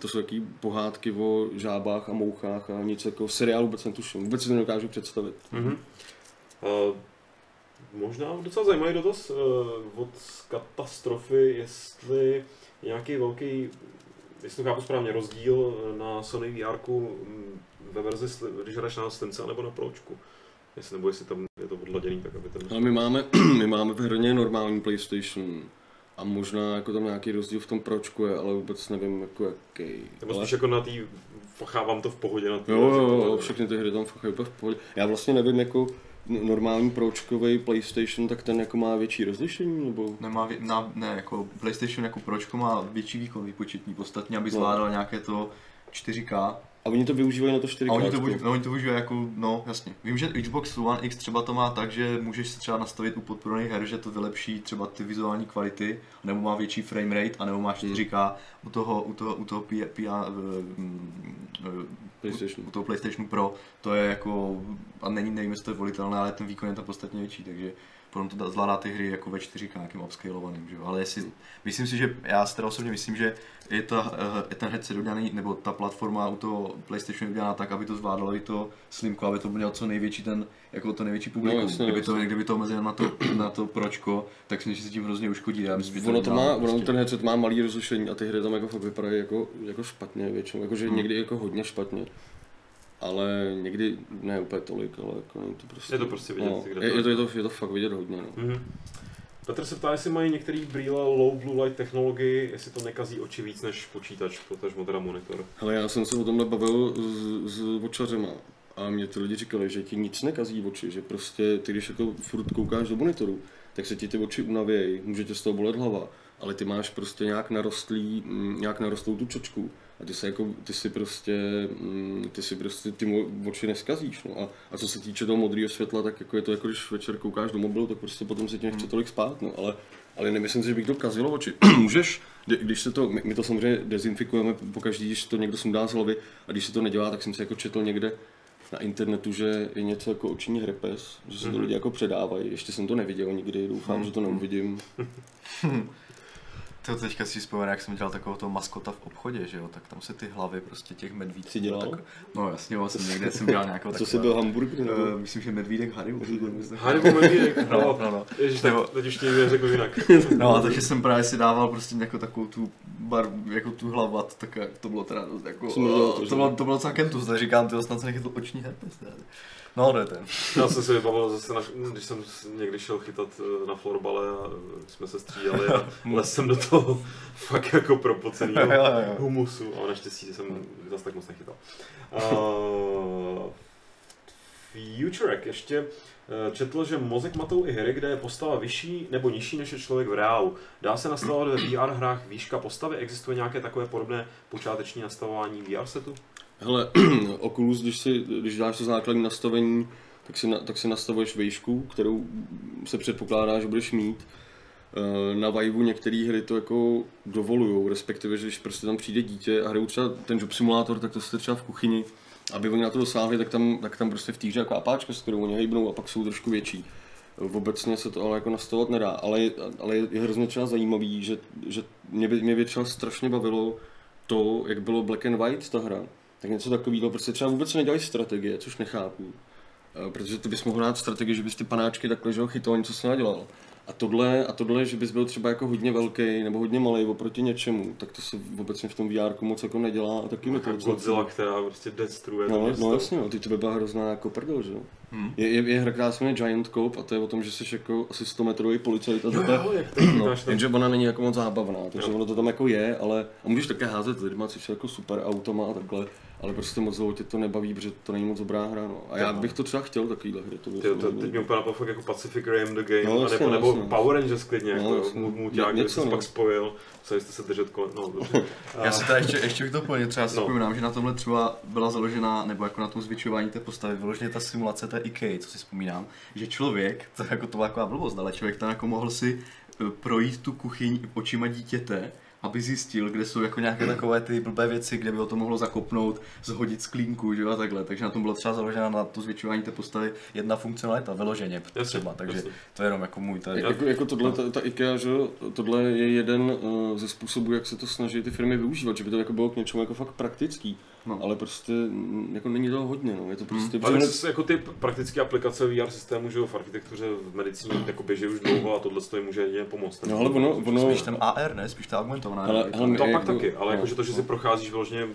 to jsou takový pohádky o žábách a mouchách a nic jako seriálu vůbec netuším, vůbec si to nedokážu představit. Mm-hmm. Uh, možná docela zajímavý dotaz uh, od Katastrofy, jestli nějaký velký, jestli to chápu správně, rozdíl na Sony vé erku ve verzi, když hraješ na Slince nebo na Pročku. Jestli, nebo jestli tam je to odladěný, tak aby ten... Ale my máme, my máme v herně normální PlayStation a možná jako tam nějaký rozdíl v tom Pročku je, ale vůbec nevím jako jaký. Nebo ale... spíš jako na tý... fachávám to v pohodě na tý... Jo, jo, jo, všechny ty hry tam fachají v pohodě. Já vlastně nevím jako... normální pročkový PlayStation, tak ten jako má větší rozlišení, nebo? Nemá, vě- na, ne, jako PlayStation jako pročko má větší výkon výpočetní, podstatně, aby zvládal no. nějaké to čtyři ká. A oni to využívají na to čtyři ká. A oni to, buď, no, oni to využívají jako, no jasně. Vím, že Xbox One X třeba to má tak, že můžeš si třeba nastavit u podporovaných her, že to vylepší třeba ty vizuální kvality, nebo má větší frame rate, anebo má čtyři ká. U toho, u toho, u toho P, P, P, PlayStation. U toho PlayStation Pro to je jako, a není, nevím, jestli to je volitelné, ale ten výkon je tam podstatně větší, takže potom to zvládá ty hry jako ve čtyři ká nějakým upscalovaným, že jo, ale jestli, myslím si, že, já si teda osobně myslím, že je ta, ten headset udělaný, nebo ta platforma u toho PlayStationu udělaná tak, aby to zvládalo i to slimko, aby to mělo co největší ten, jako to největší publikum, no, kdyby, to, kdyby to omezilo na to, na to pročko, tak si myslím, že se tím hrozně uškodí, já myslím, že ono to má, prostě. Ono ten headset má malý rozlišení a ty hry tam jako fakt vypadají jako, jako špatně většinou, jakože hmm. někdy jako hodně špatně. Ale někdy ne úplně tolik, ale jako není to prostě... Je to prostě vidět. No, je, to, je, to, je, to, je to fakt vidět hodně, no. Mm-hmm. Petr se ptá, jestli mají některé brýle low blue light technologii, jestli to nekazí oči víc než počítač, potažmo teda monitor. Hele, já jsem se o tomhle bavil s, s očařema a mě ty lidi říkali, že ti nic nekazí oči, že prostě ty, když jako furt koukáš do monitoru, tak se ti ty oči unavějí, může tě z toho bolet hlava, ale ty máš prostě nějak narostlý, nějak narostlou tu čočku. A ty se jako, ty si prostě, ty si prostě ty oči neskazíš, no a, a co se týče toho modrého světla, tak jako je to jako když večer koukáš do mobilu, tak prostě potom se ti nechce tolik spát, no ale, ale nemyslím si, že bych to kazilo oči. Můžeš, když se to, my, my to samozřejmě dezinfikujeme pokaždý, když to někdo sundá z hlavy a když se to nedělá, tak jsem si jako četl někde na internetu, že je něco jako oční herpes, že se to lidi jako předávají, ještě jsem to neviděl nikdy, doufám, že to neuvidím. To teďka si vzpomínám, jak jsem dělal takového toho maskota v obchodě, že jo, tak tam se ty hlavy prostě těch medvídků... Jsi dělal? Tak, no jasně, jo, jsem někde jsem dělal nějakého takového... Co jsi byl Hamburg? Nebo... Uh, myslím, že medvídek Haribo. Haribo medvídek, no, no, no. Ježiš, tak teď už ti řekl jinak. No a takže jsem právě si dával prostě jako takovou tu barvu, jako tu hlavu, tak to bylo teda dost jako... To bylo docela kentus, tak říkám, tyho snad se nechytl oční herpes. No, to je ten. Já jsem si vybavil zase, na, když jsem někdy šel chytat na florbale a jsme se střídali a les jsem do toho fakt jako propocenýho humusu, ale naštěstí jsem zase tak moc nechytal. Uh, Futurek ještě četl, že mozek matou i hry, kde je postava vyšší nebo nižší než je člověk v reálu. Dá se nastavovat ve V R hrách výška postavy? Existuje nějaké takové podobné počáteční nastavování V R setu? Hele, Oculus, když, si, když dáš to základní nastavení, tak si, na, tak si nastavuješ výšku, kterou se předpokládá, že budeš mít. Na Vivu některé hry to jako dovolují, respektive, že když prostě tam přijde dítě a hrajou třeba ten job simulátor, tak to jste třeba v kuchyni. Aby oni na to dosáhli, tak tam, tak tam prostě vtíří jako apáčka, s kterou oni hejbnou a pak jsou trošku větší. Obecně se to ale jako nastavovat nedá, ale, ale je hrozně třeba zajímavý, že, že mě, by, mě by třeba strašně bavilo to, jak bylo Black and White ta hra. Tak něco takového, prostě třeba vůbec nedělají strategie, což nechápu. Protože ty bys mohl dát strategii, že bys ty panáčky takhle, že ho chytil, něco se nadělal. A tohle, a tohle, že bys byl třeba jako hodně velký nebo hodně malý oproti něčemu, tak to se vůbec v tom V R moc jako nedělá a taky mi to Godzilla, která prostě destruuje no, to město. No jasně, ty to by byla hrozná jako prdel, že jo. Hmm. Je, je, je hra, která se jmenuje Giant Cop a to je o tom, že jsi jako asi sto metrový policajt a tohle, jo, jo, no, jenže ona není jako moc zábavná, takže jo. Ono to tam jako je, ale a můžeš také házet lidma, což je jako super automa a takhle. Ale prostě moc dlouho tě to nebaví, protože to není moc dobrá hra, no. A já bych to třeba chtěl takovýhle hry, to by bylo. To teď mi vypadá fakt jako Pacific Rim The Game, no, nebo, nebo Power Rangers klidně, no, jako multiák, kde jsi pak spojil, museli jste se držet kolem, no dobře. Já si teda ještě, ještě bych to pověděl, třeba si vzpomínám, že na tomhle třeba byla založena, nebo jako na tom zvětšování té postavy, vyloženě ta simulace té IKEA, co si vzpomínám, že člověk, to jako to byla taková blbost, ale člověk tam jako mohl si projít tu kuchyň očima dítěte, aby zjistil, kde jsou jako nějaké takové ty blbé věci, kde by ho to mohlo zakopnout, zhodit sklínku, že jo, a takhle. Takže na tom bylo třeba založena na to zvětšování té postavy jedna funkcionalita, vyloženě třeba, takže to je jenom jako můj tady. Jako, jako tohle, ta, ta IKEA, že tohle je jeden ze způsobů, jak se to snaží ty firmy využívat, že by to jako bylo k něčemu jako fakt praktický. No. Ale prostě jako není toho hodně, no. Je to prostě... Hmm. Ale jako ty praktické aplikace V R systému, že jo, v architektuře, v medicíně jako běží už dlouho a tohle to jim může jedině pomoct. No ale ono, ono... Spíš ten A R, ne? Spíš ta augmentovaná. Ale, ale, ale, to pak jako, taky, ale no, jakože to, že no. Si procházíš vyloženě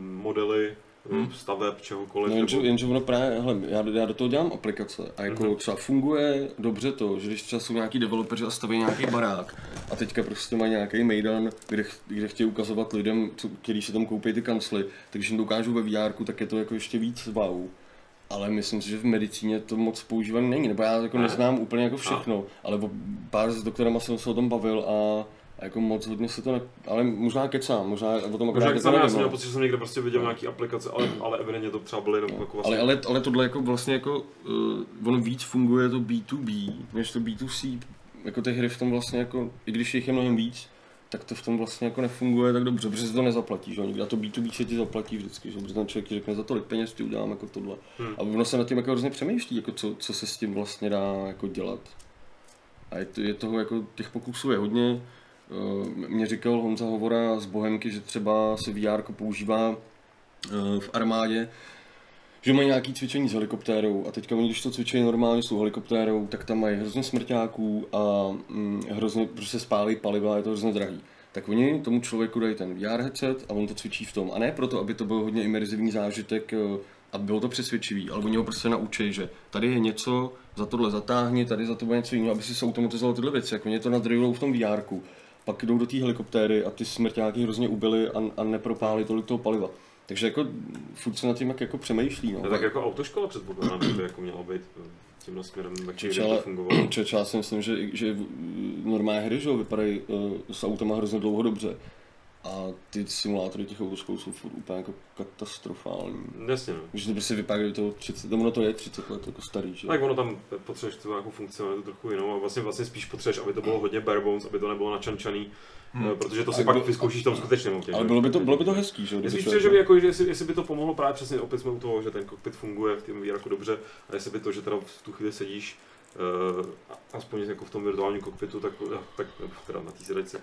modely, hmm. staveb, čehokoliv. No, jenže, nebo... jenže ono právě, hele, já, já do toho dělám aplikace a jako mm-hmm. třeba funguje dobře to, že když třeba jsou nějaký developeři a staví nějaký barák a teďka prostě mají nějaký mejdan, kde, kde chtějí ukazovat lidem, co, který si tam koupí ty kancly, takže jim to ukážu ve V R, tak je to jako ještě víc wow. Ale myslím si, že v medicíně to moc používané není, nebo já jako neznám úplně jako všechno, ale pár s doktorama jsem se o tom bavil a A jako moc hodně se to ne... ale možná kecám, možná o tom možná kecám, já jsem měl pocit, že jsem někde prostě viděl nějaký aplikace, ale, ale evidentně to třeba byly jenom no. Jako vlastně... Ale, ale, ale tohle jako vlastně jako, uh, ono víc funguje to B to B, než to B to C, jako ty hry v tom vlastně jako, i když jich je mnohem víc, tak to v tom vlastně jako nefunguje tak dobře, protože se to nezaplatí, že jo, někdy a to B to B se ti zaplatí vždycky, že? Protože ten člověk ti řekne za tolik peněz ti udělám jako tohle. Hmm. A ono se nad tím jako hrozně přemýšlí, jako co, co se s tím vlastně dá jako dělat. A je toho jako, těch pokusů je hodně. Mě říkal Honza Hovora z Bohemky, že třeba se vé érko používá v armádě, že mají nějaké cvičení s helikoptérou a teďka oni, když to cvičení normálně s helikoptérou, tak tam mají hrozně smrťáků a hm, hrozně prostě spálí paliva, je to hrozně drahý. Tak oni tomu člověku dají ten vé ér headset a on to cvičí v tom. A ne proto, aby to byl hodně imerzivní zážitek, aby bylo to přesvědčivý, ale oni ho prostě naučí, že tady je něco, za tohle zatáhni, tady za to bude něco jiného, aby si se automatizoval tyhle věci, jako mě to nadrejlou v tom vé érku. Pak jdou do té helikoptéry a ty smrťáky hrozně ubily a, a nepropálí tolik toho paliva. Takže jako furt se nad tím jak jako přemýšlí. No. Tak jako autoškola předpokládám, že by jako mělo být tímhle směrem, jak či, to fungovalo. Či, či, já si myslím, že, že normální hry že vypadají uh, s autama hrozně dlouho dobře. A ty simulátory těch autoškol jsou furt úplně jako katastrofální. Jasně. Že to prostě vypadá, kdyby to třicet, ono to je třicet let jako starý, že? Tak ono tam potřebuješ tu nějakou funkcionalitu trochu jinou a vlastně, vlastně spíš potřebuješ, aby to bylo hodně bare bones, aby to nebylo načančaný. Hmm. Protože to si ale pak vyzkoušíš tam skutečně autě. Ale bylo by to, bylo by to hezký, že? Myslím, že by, jako, že jestli, jestli by to pomohlo právě přesně, opět jsme u toho, že ten kokpit funguje v tom vé érku dobře a jestli by to, že teda v tu chvíli sedíš uh, aspoň jako v tom virtuálním kokpitu, tak, tak teda na té sedačce,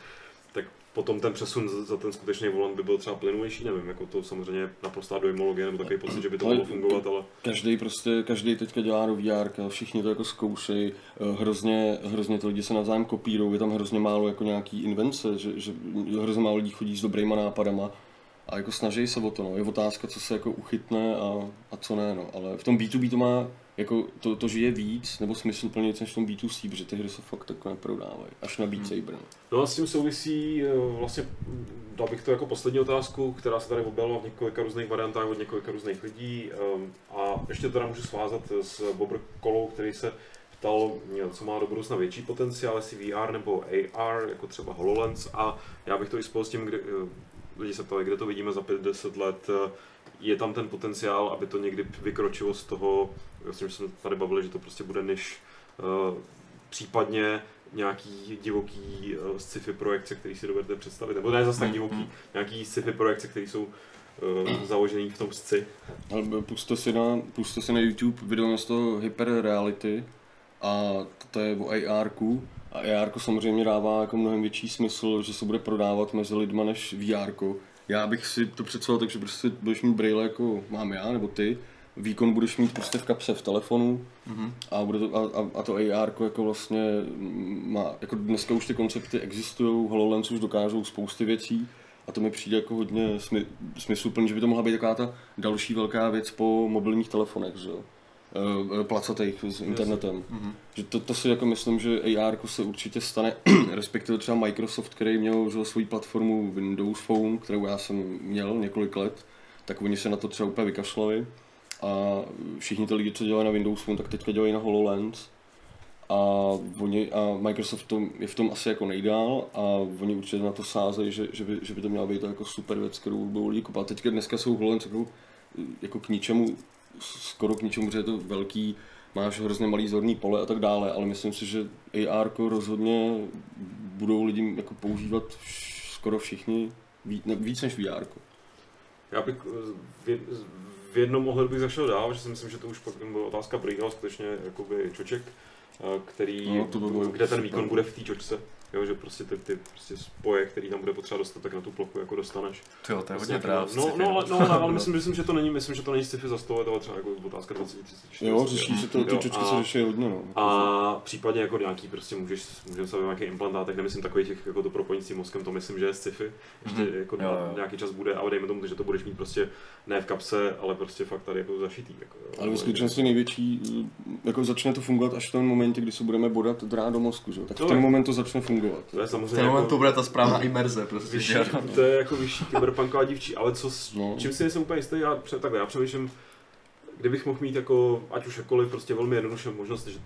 tak potom ten přesun za ten skutečný volant by byl třeba plynulejší, nevím, jako to samozřejmě naprostá dojmologie nebo takový pocit, že by to mohlo fungovat, ale... Každý prostě, každý teďka dělá do vé érka, všichni to jako zkoušejí, hrozně, hrozně ty lidi se navzájem kopírou, je tam hrozně málo jako nějaký invence, že, že hrozně málo lidí chodí s dobrýma nápadama a jako snaží se o to, no. Je otázka, co se jako uchytne a, a co ne, no, ale v tom bé dvě bé to má... Jako to, to žije víc, nebo smysluplně než v tom bé dvě cé, protože ty hry se fakt takhle neprodávají, až na Beat Saber. No a s tím souvisí, vlastně dal bych to jako poslední otázku, která se tady objevila v několika různých variantách od několika různých lidí. A ještě teda můžu svázat s Bobr Kolou, který se ptal, co má do budoucna větší potenciál, jestli vé ér nebo á er, jako třeba HoloLens. A já bych to i spolu s tím, kdy lidi se ptali, kde to vidíme za pět deset let, je tam ten potenciál, aby to někdy vykročilo z toho, myslím, že jsme tady bavili, že to prostě bude než uh, případně nějaký divoký uh, sci-fi projekce, který si dovedete představit, nebo ne zase tak divoký, nějaký sci-fi projekce, které jsou uh, založený v tom sci. Ale puste si na, puste si na YouTube video z toho hyperreality a to je o á érku. A á érko samozřejmě dává jako mnohem větší smysl, že se bude prodávat mezi lidma než vé érko. Já bych si to představil, takže prostě budeš mít brýle jako mám já nebo ty, výkon budeš mít prostě v kapse v telefonu mm-hmm. a, bude to, a, a to á érko jako vlastně má, jako dneska už ty koncepty existují, HoloLens už dokážou spousty věcí a to mi přijde jako hodně smy, smysluplný, že by to mohla být taková ta další velká věc po mobilních telefonech, že jo. Placatejch s internetem. Mm-hmm. Že to, to si jako myslím, že á ér se určitě stane, respektive třeba Microsoft, který měl že, svou platformu Windows Phone, kterou já jsem měl několik let, tak oni se na to třeba úplně vykašlali a všichni ty lidi, co dělají na Windows Phone, tak teďka dělají na HoloLens a, oni, a Microsoft to, je v tom asi jako nejdál a oni určitě na to sázejí, že, že, by, že by to měla být to jako super věc, kterou budou lidi kupovat. Teďka dneska jsou HoloLens jako, jako k ničemu skoro k ničemu, protože je to velký, máš hrozně malý zorný pole a tak dále, ale myslím si, že á érko rozhodně budou lidi jako používat skoro všichni víc, ne, víc než vé érko. Já bych v jednom ohledu bych zašel dál, že si myslím, že to už pak byla otázka brýle, skutečně jakoby čoček, který, no, to bylo, kde ten výkon bude v té čočce. Jo, že prostě ty, ty prostě spoje, který tam bude potřeba dostat, tak na tu plochu jako dostaneš. Tyjo, to je prostě hodně dráv. No, no, no, ale myslím, myslím, že to není, myslím, že to není sci-fi za sto let, ale třeba jako otázka dvacet, třicet, čtyřicet. Jo, řeší se to, ty čočky se řeší hodně, no. A případně jako nějaký prostě můžeš, můžeme se nějaký implantátech, nemyslím takový těch jako to propojení s tím mozkem, to myslím, že je sci-fi. Ještě mm-hmm. jako jo, jo. nějaký čas bude, ale dejme tomu, že to budeš mít prostě ne v kapse, ale prostě fakt tady jako zašitý jako. Ale ve skutečnosti největší jako začne to fungovat až v tom momentě, kdy se budeme bodat drát do mozku, že? Tak v ten moment to začne fungovat. To je samozřejmě ten moment, to bude ta správná imerze prostě. Vyšší, to je jako vyšší kyberpunková dívčí, ale co s no. čím si nejsem úplně jistý, já pře, takhle, já přemýšlím, kdybych mohl mít jako, ať už jakkoliv, prostě velmi jednoduše možnost, že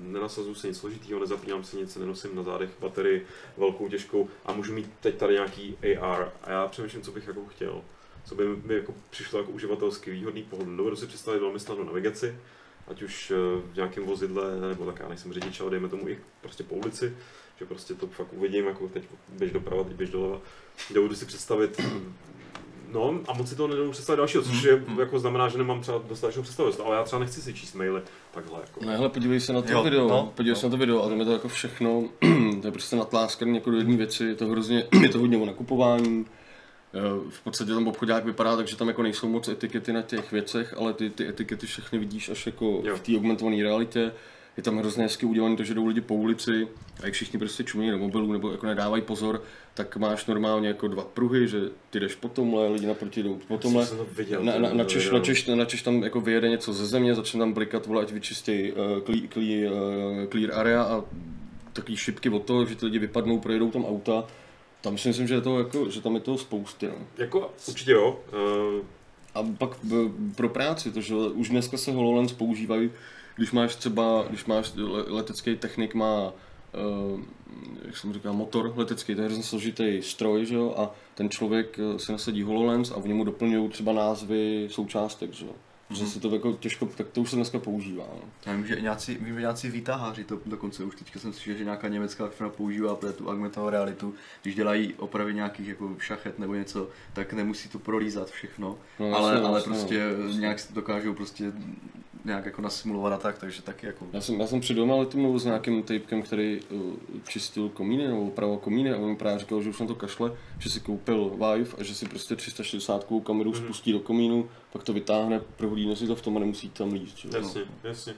nenasazuju se nic složitýho, nezapínám si nic, nenosím na zádech baterii velkou, těžkou a můžu mít teď tady nějaký á er a já přemýšlím, co bych jako chtěl, co by mi jako přišlo jako uživatelsky výhodný pohodlný. Dovedu si představit velmi snadnou navigaci, ať už v nějakém vozidle, nebo tak já nejsem řidič, ale dejme tomu i prostě po ulici, že prostě to fakt uvidím, jako teď běž doprava, teď běž doleva. Dovedu si představit No a moc si toho nedomu představit dalšího, což je, mm. jako znamená, že nemám třeba dostatečnou představivost, ale já třeba nechci si číst maily takhle jako. Ne, hele, podívej se na to jo, video, no, podívej no. se na to video a tam je to jako všechno, to je prostě natláskaný jako do jedné věci, je to hrozně, je to hodně o nakupování. V podstatě tam obchodák vypadá, takže tam jako nejsou moc etikety na těch věcech, ale ty, ty etikety všechny vidíš až jako jo. v té augmentované realitě. Je tam hrozně hezky udělaný to, že jdou lidi po ulici a jak všichni prostě čumí do mobilů nebo jako nedávají pozor, tak máš normálně jako dva pruhy, že ty jdeš po tomhle, lidi naproti jdou po tomhle. Jsem to viděl, na, na, na, Češ, na, Češ, na Češ tam jako vyjede něco ze země, začne tam blikat, vole, ať vyčistěj uh, clear, clear, uh, clear area a takový šipky od toho, že ty lidi vypadnou, projedou tam auta. Tam si myslím, že, je to jako, že tam je toho spousty. No. Jako určitě jo. Uh... A pak b, pro práci, to, že už dneska se HoloLens používají. Když máš třeba, když máš letecký technik, má, uh, jak jsem říkal, motor letecký, to je hrozně složitý stroj, že jo, a ten člověk si nasadí HoloLens a v němu doplňují třeba názvy součástek, že jo. Že se to jako těžko, tak to už se dneska používá. Já vím, že nějací, vím, že nějací výtaháři to dokonce už teďka jsem slyšel, že nějaká německá firma používá pro tu augmentovanou realitu, když dělají opravy nějakých jako šachet nebo něco, tak nemusí to prolízat všechno, no, ale, jasný, ale jasný, prostě jasný. nějak dokážou prostě nějak jako nasimulovat a tak, takže taky jako... Já jsem, já jsem před dvěma letům mluvil s nějakým typkem, který čistil komíny nebo opravoval komíny a on mi právě říkal, že už na to kašle, že si koupil Vive a že si prostě tři sta šedesátkovou kameru mm-hmm. spustí do komínu, pak to vytáhne, prohlídne si to v tom a nemusí tam líst. Jasně, no. jasně.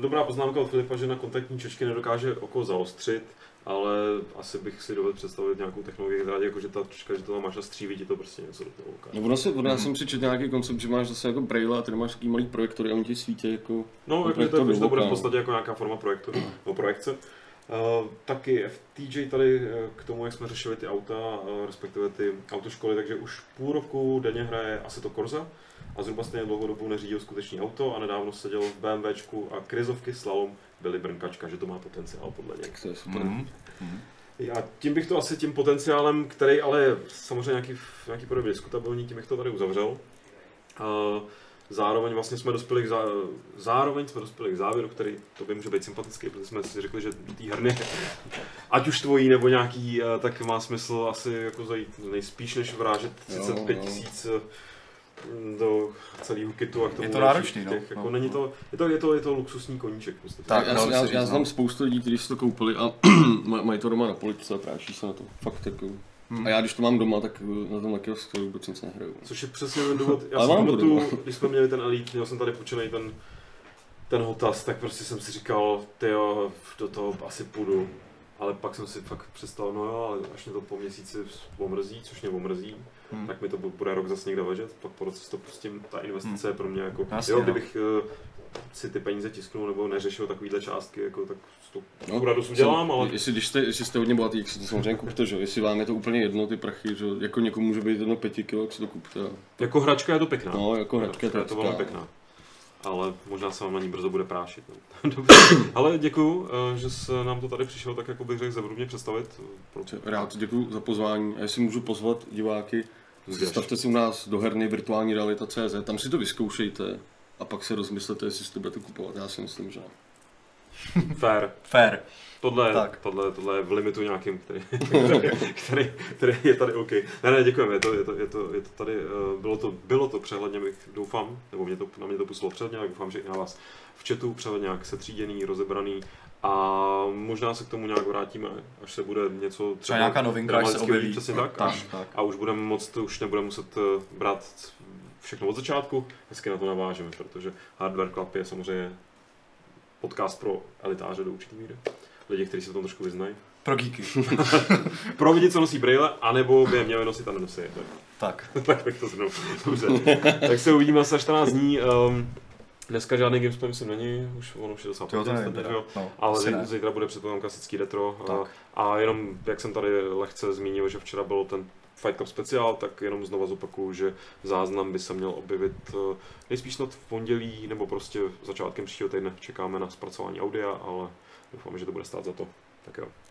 Dobrá poznámka od Filipa, že na kontaktní čočky nedokáže oko zaostřit, ale asi bych si dovedl představit nějakou technologii, která jako, že ta čočka, že to tam máš a stříví ti to prostě něco do toho oka. No ono se, ono já jsem si četl nějaký koncept, že máš zase jako braille a tady máš takový malý projektory a oni ti svítí jako... No, jako je to, to, to bude v podstatě jako nějaká forma projektoru, no, projekce. Uh, taky F T J tady k tomu, jak jsme řešili ty auta, uh, respektive ty autoškoly, takže už půl roku denně hraje asi to Corsa a zhruba stejně dlouhou dobu neřídil skutečný auto a nedávno seděl v BMWčku a krizovky slalom byly brnkačka, že to má potenciál podle něj. To je super. Mm-hmm. A tím bych to asi tím potenciálem, který ale je samozřejmě nějaký, v nějaký podobě diskutabilní, tím bych to tady uzavřel. Uh, Zároveň vlastně jsme dospěli k, zá... Zároveň jsme dospěli k závěru, který tobě může být sympatický, protože jsme si řekli, že do té herny, ať už tvojí nebo nějaký, tak má smysl asi jako zajít nejspíš, než vrážet třicet pět tisíc do celého kitu a k tomu je to náročný, těch, no, jako no, není to, je to, je to, je to luxusní koníček. Prostě. Tak, já, já, já znám spoustu lidí, kteří si to koupili a mají to doma na poličce a práší se na to. Fakt jako. Hmm. A já když to mám doma, tak na tom taky skoro vůbec nic nehraju. Což je přesně ten důvod, já ale jsem tu, když jsme měli ten Elite, měl jsem tady půjčenej ten, ten hotas, tak prostě jsem si říkal, tyjo, do toho asi půjdu. Ale pak jsem si fakt přestal, no jo, ale až mě to po měsíci omrzí, což mě omrzí, hmm. tak mi to bude rok zase někde ležet, pak po roce to pustím, ta investice hmm. je pro mě jako, jasně, jo, kdybych no. si ty peníze tisknul nebo neřešil takovýhle částky, jako, tak to no, radost udělám, ale... Jestli, když jste, jestli jste hodně bohatý, tak si to samozřejmě kupte, že? Jestli vám je to úplně jedno, ty prachy, že? Jako někomu může být jedno pěti kilo, tak si to kupte. Jako hračka je to pěkná. No, jako hračka je to, je to velmi pěkná. Ale možná se vám na ní brzo bude prášit. No. Dobře. Ale děkuju, že se nám to tady přišlo, tak jako bych řekl, zevrubně představit. Rád děkuju za pozvání a jestli můžu pozvat diváky, stavte si u nás do herny virtuální realita tečka cé zet, tam si to vyzkoušejte a pak se rozmyslete, jestli si to budete kupovat, já si myslím, že Fair. Fair. Tohle, tak. Tohle, tohle je v limitu nějakým, který, který, který je tady OK. Ne, ne, děkujeme, je to, je to, je to, je to tady, bylo to, bylo to přehledně, bych doufám, nebo mě to, na mě to pustilo přehledně, tak doufám, že i na vás v chatu přehledně nějak setříděný, rozebraný a možná se k tomu nějak vrátíme, až se bude něco třeba nějaká novinka, až se objeví, přesně tak, tak, až, tak. A už budeme moct, už nebudeme muset brát všechno od začátku, hezky na to navážeme, protože Hardware Club je samozřejmě podcast pro elitáře do určitý míry. Lidi, kteří se v tom trošku vyznají. Pro geeky. Pro lidi, co nosí brejle, anebo by je měli nosit a nenosí je. Tak. Tak, tak to zhrnu. Dobře. Tak se uvidíme za čtrnáct dní. Um, dneska žádný gamesplan myslím není, už ono šedesát pět, jo. No, ale zítra bude předpokládám klasický retro. Tak. A jenom, jak jsem tady lehce zmínil, že včera byl ten Fight Club speciál, tak jenom znova zopakuju, že záznam by se měl objevit nejspíš snad v pondělí, nebo prostě začátkem příštího týdne. Čekáme na zpracování audia, ale doufám, že to bude stát za to. Tak jo.